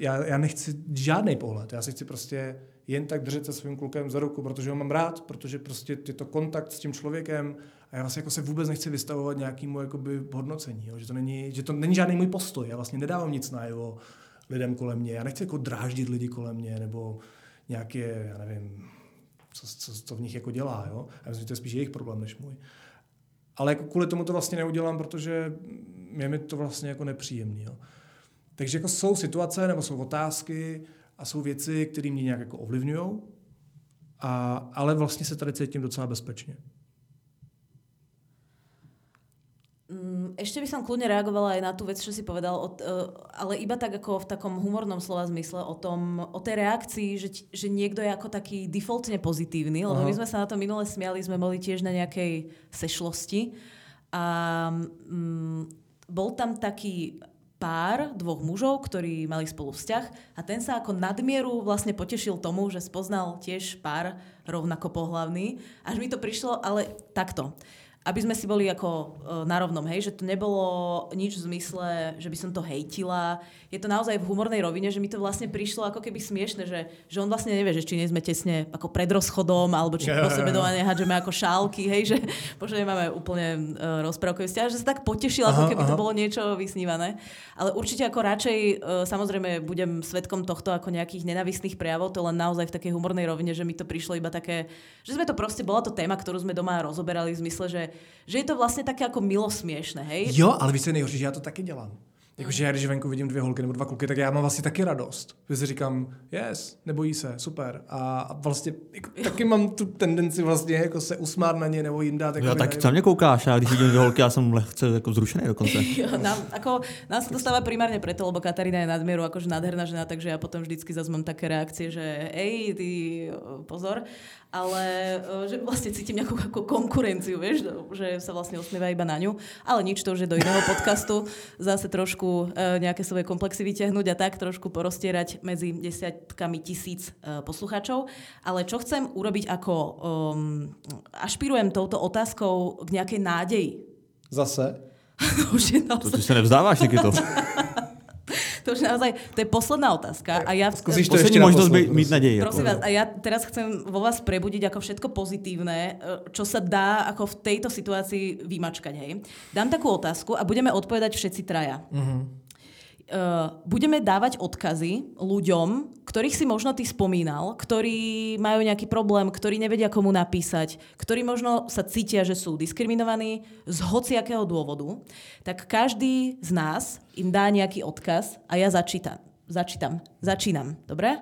já nechci žádný pohled, já si chci prostě jen tak držet se svým klukem za ruku, protože ho mám rád, protože prostě je to kontakt s tím člověkem a já vlastně jako se vůbec nechci vystavovat nějakému jakoby hodnocení, jo? Že to není žádný můj postoj, já vlastně nedávám nic najevo lidem kolem mě, já nechci jako dráždit lidi kolem mě nebo nějaké, já nevím, co v nich jako dělá, jo? Já myslím, že to je spíš jejich problém než můj. Ale jako kvůli tomu to vlastně neudělám, protože je mi to vlastně jako nepříjemný, jo? Takže jako jsou situace nebo jsou otázky a jsou věci, které mě nějak jako ovlivňujou, ale vlastně se tady cítím docela bezpečně. Ešte by som kľudne reagovala aj na tú vec, čo si povedal, ale iba tak ako v takom humornom slova zmysle o tej reakcii, že niekto je ako taký defaultne pozitívny, lebo my sme sa na to minule smiali, sme boli tiež na nejakej sešlosti a bol tam taký pár, dvoch mužov, ktorí mali spolu vzťah a ten sa ako nadmieru vlastne potešil tomu, že spoznal tiež pár rovnako pohlavný. Až mi to prišlo, ale takto. Aby sme si boli ako na rovnom, hej, že to nebolo nič v zmysle, že by som to hejtila. Je to naozaj v humornej rovine, že mi to vlastne prišlo ako keby smiešne, že on vlastne nevie, že či nie sme tesne ako pred rozchodom, alebo či po sebe doma nehádžeme ako šálky, hej, že možno nemáme úplne rozprávkový vzťah, že sa tak potešil, ako keby to bolo niečo vysnívané. Ale určite ako radšej, samozrejme, budem svedkom tohto ako nejakých nenávistných prejavov, to len naozaj v takej humornej rovine, že mi to prišlo iba také, že sme to proste, bola to téma, ktorú sme doma rozoberali v zmysle, že je to vlastně také jako milosměšné, hej? Jo, ale víš, co je nejhorší, že já to taky dělám. Jakože já, když venku vidím dvě holky nebo dva kluky, tak já mám vlastně taky radost. Že si říkám, yes, nebojí se, super. A vlastně taky mám tu tendenci vlastně jako se usmát na ně nebo jim dát. Jako já taky na mě koukáš, a když vidím dvě holky, já jsem lehce jako zrušený dokonce. Jo, nám se to stává primárně proto, lebo Katarína je nadměru jakože nádherná žena, takže já potom vždycky zase mám také reakcie, že ej, ty pozor, ale že vlastně cítím nějakou jako konkurenci, víš, že se vlastně usmívá iba na ňu, ale nič, to už je do jiného podcastu, zase trošku nejaké svoje komplexy vyťahnuť a tak trošku porostierať medzi desiatkami tisíc poslucháčov. Ale čo chcem urobiť ako ašpirujem touto otázkou k nejakej nádeji. Zase? To ty sa nevzdávaš, Nikito. To už naozaj, to je posledná otázka. A ja skúsiš to ešte možnosť mít nadeje. Prosím vás, a ja teraz chcem vo vás prebudiť ako všetko pozitívne, čo sa dá ako v tejto situácii vymačkať, hej. Dám takú otázku a budeme odpovedať všetci traja. Budeme dávať odkazy ľuďom, ktorých si možno ty spomínal, ktorí majú nejaký problém, ktorí nevedia komu napísať, ktorí možno sa cítia, že sú diskriminovaní z hociakého dôvodu, tak každý z nás im dá nejaký odkaz a ja začínam, dobre?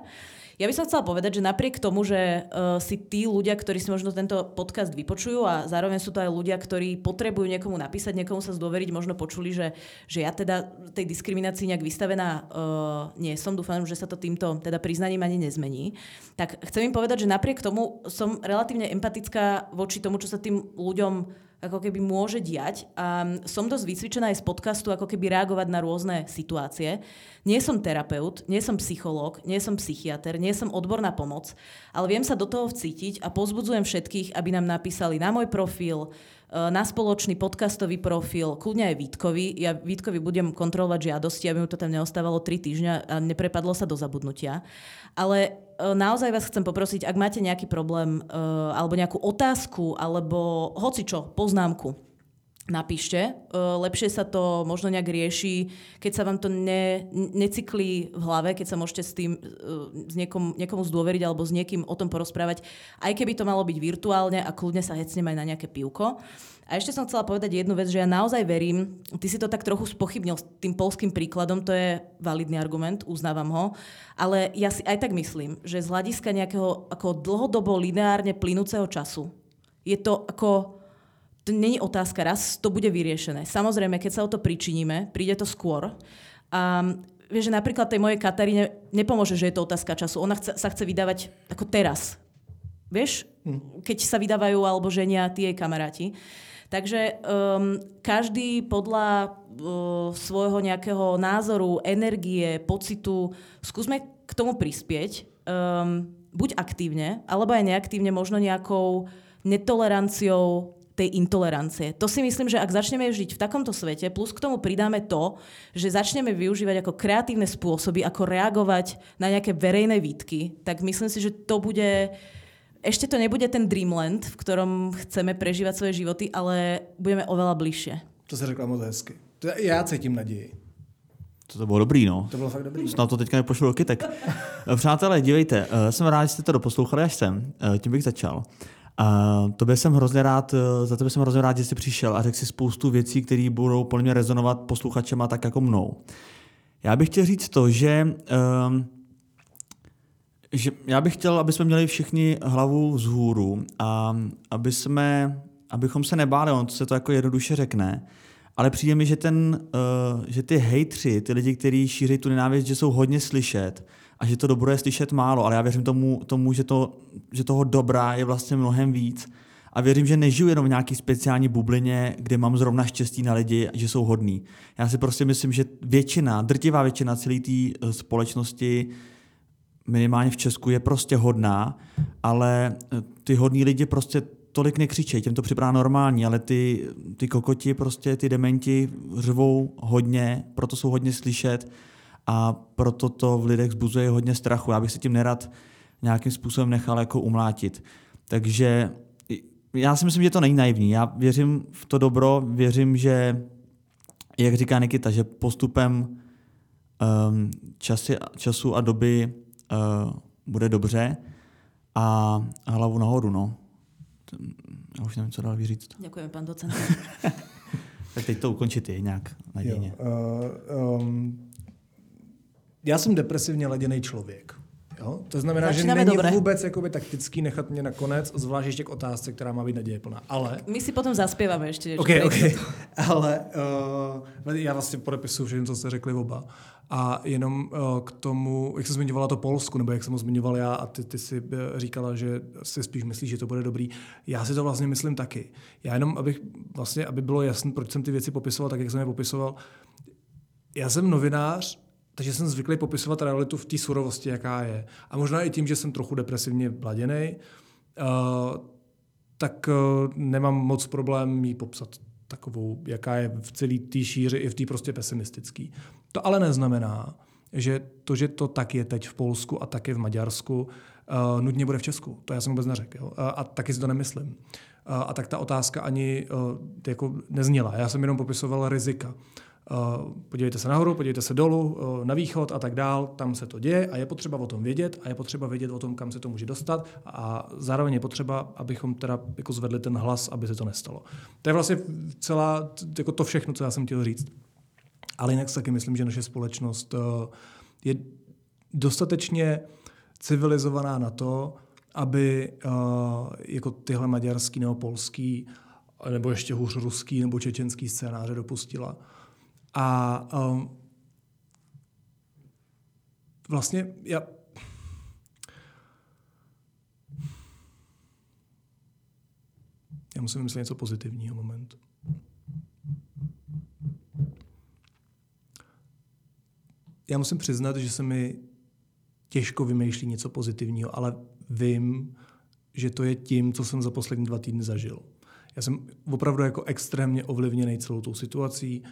Ja by som chcela povedať, že napriek tomu, že si tí ľudia, ktorí si možno tento podcast vypočujú a zároveň sú to aj ľudia, ktorí potrebujú niekomu napísať, niekomu sa zdôveriť, možno počuli, že ja teda tej diskriminácii nejak vystavená nie som, dúfam, že sa to týmto teda priznaním ani nezmení, tak chcem im povedať, že napriek tomu som relatívne empatická voči tomu, čo sa tým ľuďom ako keby môže diať a som dosť vycvičená aj z podcastu ako keby reagovať na rôzne situácie. Nie som terapeut, nie som psychológ, nie som psychiater, nie som odborná pomoc, ale viem sa do toho vcítiť a pozbudzujem všetkých, aby nám napísali na môj profil, na spoločný podcastový profil, kľudne aj Vítkovi. Ja Vítkovi budem kontrolovať žiadosti, aby mu to tam neostávalo 3 týždňa a neprepadlo sa do zabudnutia. Ale naozaj vás chcem poprosiť, ak máte nejaký problém alebo nejakú otázku alebo hocičo, poznámku, napíšte. Lepšie sa to možno nejak rieši, keď sa vám to necyklí v hlave, keď sa môžete s tým niekomu zdôveriť alebo s niekým o tom porozprávať, aj keby to malo byť virtuálne a kľudne sa hecneme aj na nejaké pivko. A ešte som chcela povedať jednu vec, že ja naozaj verím, ty si to tak trochu spochybnil s tým poľským príkladom, to je validný argument, uznávam ho, ale ja si aj tak myslím, že z hľadiska nejakého ako dlhodobo lineárne plynúceho času je to ako... To není otázka, raz to bude vyriešené. Samozrejme, keď sa o to pričiníme, príde to skôr. A vieš, že napríklad tej mojej Kataríne nepomôže, že je to otázka času. Ona sa chce vydávať ako teraz. Vieš, keď sa vydávajú alebo ženia tie jej kamaráti. Takže každý podľa svojho nejakého názoru, energie, pocitu, skúsme k tomu prispieť. Buď aktívne, alebo aj neaktívne, možno nejakou netoleranciou tej intolerancie. To si myslím, že ak začneme žiť v takomto svete, plus k tomu pridáme to, že začneme využívať ako kreatívne spôsoby, ako reagovať na nejaké verejné výtky, tak myslím si, že to bude... Ešte to nebude ten dreamland, v ktorom chceme prežívať svoje životy, ale budeme oveľa bližšie. To si řekla moc hezky. Já cítím naději. To bylo dobrý, no. To bylo fakt dobrý. Snad to teďka nepošlo do kytek. Přátelé, dívejte, jsem rád, že jste to doposlouchali až sem. Tím bych začal. Za tebe jsem hrozně rád, že jsi přišel a řekl si spoustu věcí, které budou podle mě rezonovat posluchačema tak jako mnou. Já bych chtěl říct to, že já bych chtěl, aby jsme měli všichni hlavu vzhůru a abychom se nebáli, on se to jako jednoduše řekne, ale přijde mi, že že ty hejtři, ty lidi, kteří šíří tu nenávist, že jsou hodně slyšet a že to dobro je slyšet málo, ale já věřím tomu že toho dobra je vlastně mnohem víc a věřím, že nežiju jenom v nějaký speciální bublině, kde mám zrovna štěstí na lidi, že jsou hodní. Já si prostě myslím, že drtivá většina celé té společnosti minimálně v Česku je prostě hodná, ale ty hodní lidi prostě tolik nekřičejí, těm to připadá normální, ale ty kokoti, prostě ty dementi řvou hodně, proto jsou hodně slyšet a proto to v lidech vzbuzuje hodně strachu. Já bych se tím nerad nějakým způsobem nechal jako umlátit. Takže já si myslím, že to není naivní. Já věřím v to dobro, věřím, že, jak říká Nikita, že postupem času a doby bude dobře a hlavu nahoru, no. Já už nevím, co dál vyříct. Děkujeme, pan docent. Tak teď to ukončit je nějak nadějně. Já jsem depresivně laděnej člověk. Jo? To znamená, že není vůbec jakoby taktický nechat mě nakonec, zvlášť ještě k otázce, která má být naděje plná. Ale... My si potom zaspěváme ještě. Okay. Ale já vlastně podepisuju všechno, co jste řekli oba. A jenom k tomu, jak se zmiňovala to Polsku, nebo jak jsem ho zmiňoval já a ty si říkala, že si spíš myslíš, že to bude dobrý. Já si to vlastně myslím taky. Já jenom, aby bylo jasné, proč jsem ty věci popisoval tak, jak jsem je popisoval. Já jsem novinář, takže jsem zvyklý popisovat realitu v té surovosti, jaká je. A možná i tím, že jsem trochu depresivně laděnej, tak nemám moc problém jí popsat takovou, jaká je v celé té šíři i v té prostě pesimistický. To ale neznamená, že to tak je teď v Polsku a tak je v Maďarsku, nutně bude v Česku. To já jsem vůbec neřekl. A taky si to nemyslím. A tak ta otázka ani jako nezněla. Já jsem jenom popisoval rizika. Podívejte se nahoru, podívejte se dolů, na východ a tak dál, tam se to děje a je potřeba o tom vědět a je potřeba vědět o tom, kam se to může dostat a zároveň je potřeba, abychom teda jako zvedli ten hlas, aby se to nestalo. To je vlastně celá, jako to všechno, co já jsem chtěl říct. Ale jinak taky myslím, že naše společnost je dostatečně civilizovaná na to, aby jako tyhle maďarský nebo polský, nebo ještě hůř ruský nebo čečenský scénáře dopustila. A vlastně Já musím myslet něco pozitivního moment. Já musím přiznat, že se mi těžko vymýšlí něco pozitivního, ale vím, že to je tím, co jsem za poslední 2 týdny zažil. Já jsem opravdu jako extrémně ovlivněný celou tou situací,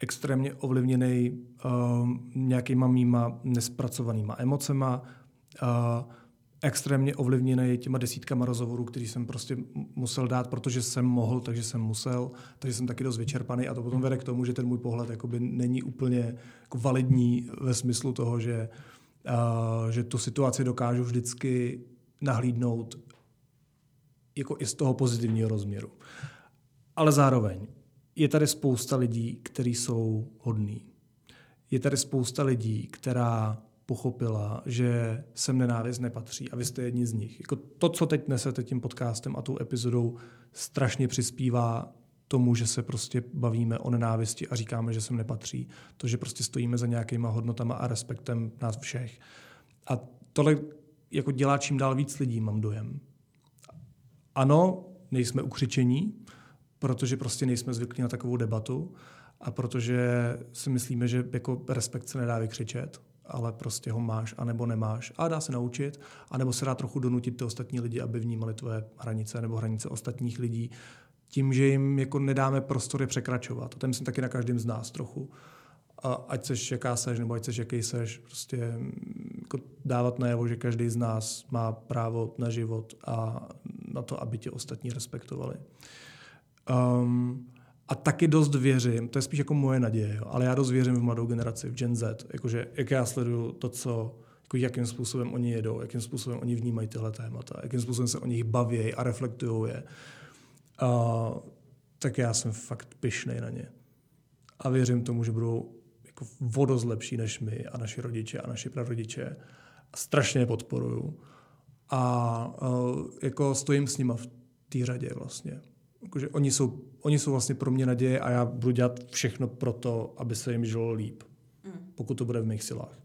extrémně ovlivněný nějakýma mýma nespracovanýma emocema, extrémně ovlivněný těma desítkama rozhovorů, který jsem prostě musel dát, protože jsem mohl, takže jsem musel, takže jsem taky dost vyčerpaný a to potom vede k tomu, že ten můj pohled jakoby není úplně jako validní ve smyslu toho, že tu situaci dokážu vždycky nahlídnout jako i z toho pozitivního rozměru. Ale zároveň je tady spousta lidí, kteří jsou hodní. Je tady spousta lidí, která pochopila, že sem nenávist nepatří a vy jste jedni z nich. Jako to, co teď nesete tím podcastem a tou epizodou, strašně přispívá tomu, že se prostě bavíme o nenávisti a říkáme, že sem nepatří. To, že prostě stojíme za nějakýma hodnotama a respektem nás všech. A tohle jako dělá čím dál víc lidí, mám dojem. Ano, nejsme ukřičení, protože prostě nejsme zvyklí na takovou debatu a protože si myslíme, že jako respekt se nedá vykřičet, ale prostě ho máš anebo nemáš a dá se naučit, anebo se dá trochu donutit ty ostatní lidi, aby vnímali tvoje hranice nebo hranice ostatních lidí tím, že jim jako nedáme prostory překračovat. A to myslím taky na každém z nás trochu. A ať seš jaká seš nebo ať seš jaký seš, prostě jako dávat najevo, že každý z nás má právo na život a na to, aby tě ostatní respektovali. A taky dost věřím, to je spíš jako moje naděje, ale já dost věřím v mladou generaci, v Gen Z, jakože jak já sleduju to, co, jako jakým způsobem oni jedou, jakým způsobem oni vnímají tyhle témata, jakým způsobem se o nich baví a reflektují je, tak já jsem fakt pyšnej na ně. A věřím tomu, že budou jako vodost lepší než my a naši rodiče a naši prarodiče. A strašně je podporuju. A jako stojím s nima v té řadě vlastně. Jakože oni jsou vlastně pro mě naděje a já budu dělat všechno pro to, aby se jim žilo líp. Pokud to bude v mých silách.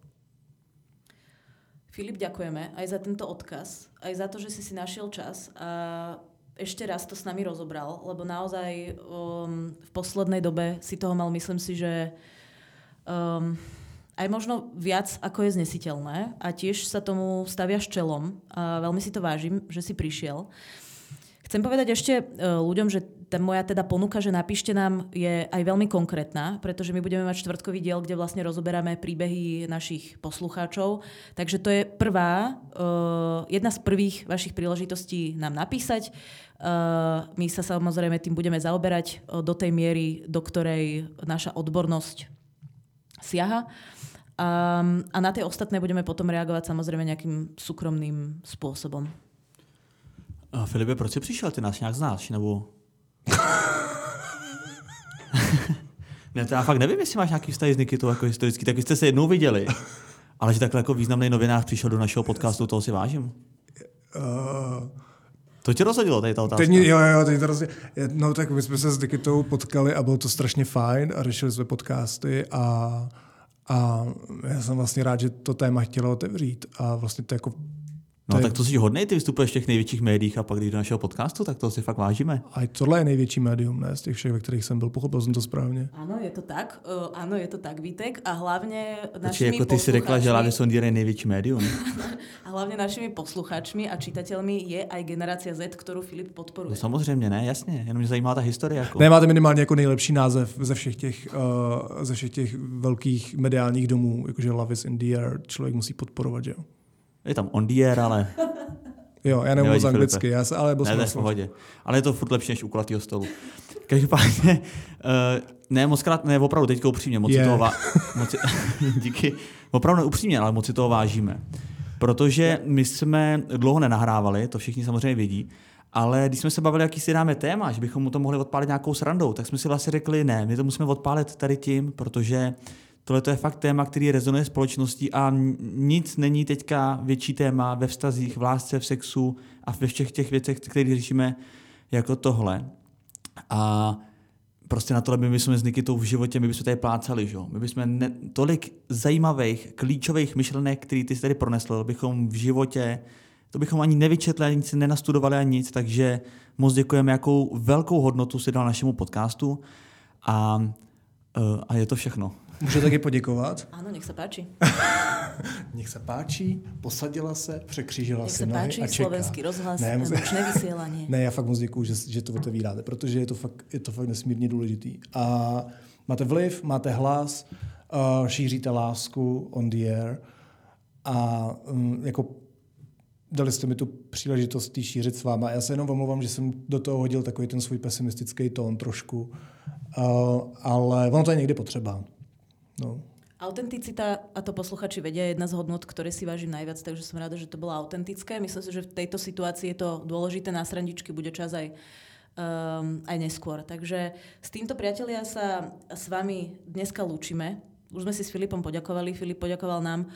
Filip, děkujeme aj za tento odkaz, aj za to, že si našiel čas a ešte raz to s nami rozobral, lebo naozaj v poslednej dobe si toho mal, myslím si, že aj možno viac ako je znesiteľné a tiež sa tomu staviaš čelom a veľmi si to vážim, že si prišiel. Chcem povedať ešte ľuďom, že tá moja teda ponuka, že napíšte nám, je aj veľmi konkrétna, pretože my budeme mať štvrtkový diel, kde vlastne rozoberáme príbehy našich poslucháčov. Takže to je jedna z prvých vašich príležitostí nám napísať. My sa samozrejme tým budeme zaoberať do tej miery, do ktorej naša odbornosť siaha. A na tie ostatné budeme potom reagovať samozrejme nejakým súkromným spôsobom. Filipe, proč jsi přišel? Ty nás nějak znáš, nebo... Ne, to já fakt nevím, jestli máš nějaký vztahy s Nikitou jako historický, taky jste se jednou viděli, ale že takhle jako významný novinář přišel do našeho podcastu, toho si vážím. To tě rozhodilo, tady ta otázka. Teď to rozhodilo. No tak my jsme se s Nikitou potkali a bylo to strašně fajn a řešili jsme podcasty a já jsem vlastně rád, že to téma chtělo otevřít a vlastně to jako... No tak to jsi hodnej, ty vystupuješ v těch největších médiích a pak když do našeho podcastu, tak to si fakt vážíme. A tohle je největší médium, ne? Z těch všech, ve kterých jsem byl, pochopil jsem to správně. Ano, je to tak. Vítek. A hlavně našimi jako ty si řekla, že Love is on the air je největší médium. A hlavně našimi posluchačmi a čitatelmi je aj generace Z, kterou Filip podporuje. No samozřejmě, ne, jasně. Jenom mě zajímá ta historie. Jako... Ne, máte minimálně jako nejlepší název ze všech těch velkých mediálních domů, jakože Love is on the air, člověk musí podporovat, že jo. Je tam on the air, ale... Jo, já nemůžu anglicky, já se ale... Ne, v pohodě. Ale je to furt lepší než u kulatýho stolu. Každopádně, opravdu, teďka upřímně, díky. Opravdu upřímně, ale moc si toho vážíme. Protože my jsme dlouho nenahrávali, to všichni samozřejmě vidí, ale když jsme se bavili, jaký si dáme téma, že bychom mu to mohli odpálit nějakou srandou, tak jsme si vlastně řekli, ne, my to musíme odpálit tady tím, protože... Tohle to je fakt téma, který rezonuje společností a nic není teďka větší téma ve vztazích, v lásce, v sexu a ve všech těch věcech, které řešíme jako tohle. A prostě na tohle my bychom s Nikitou v životě, my bychom tady plácali, že? My bychom tolik zajímavých, klíčových myšlenek, které ty jsi tady pronesl, bychom v životě to bychom ani nevyčetli, nic nenastudovali a nic, takže moc děkujeme, jakou velkou hodnotu si dal našemu podcastu a je to všechno. Můžu taky poděkovat? Ano, nech se páči. Nech se páči, posadila se, překřížila se nohy a čeká. Nech se páči, Slovenský rozhlas, emočné vysílání. Ne, já fakt moc děkuju, že to otevíráte, protože je to fakt nesmírně důležitý. A máte vliv, máte hlas, šíříte lásku on the air a jako dali jste mi tu příležitost tý šířit s váma. Já se jenom omlouvám, že jsem do toho hodil takový ten svůj pesimistický tón trošku, ale ono to je někdy potřeba. No. Autenticita, a to posluchači vedia, je jedna z hodnot, ktoré si vážim najviac, takže som rada, že to bolo autentické. Myslím si, že v tejto situácii je to dôležité, na srandičky bude čas aj neskôr. Takže s týmto, priatelia, sa s vami dneska lúčime. Už sme si s Filipom poďakovali, Filip poďakoval nám.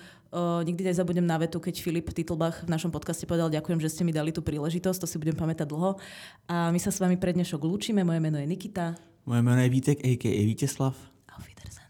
Nikdy nezabudnem na vetu, keď Filip Titlbach v našom podcaste povedal: ďakujem, že ste mi dali tú príležitosť, to si budem pamätať dlho. A my sa s vami pre dnešok lúčime. Moje meno je Nikita. Moje meno je Vítek, a.k.a. Víteslav. Auf Wiedersehen.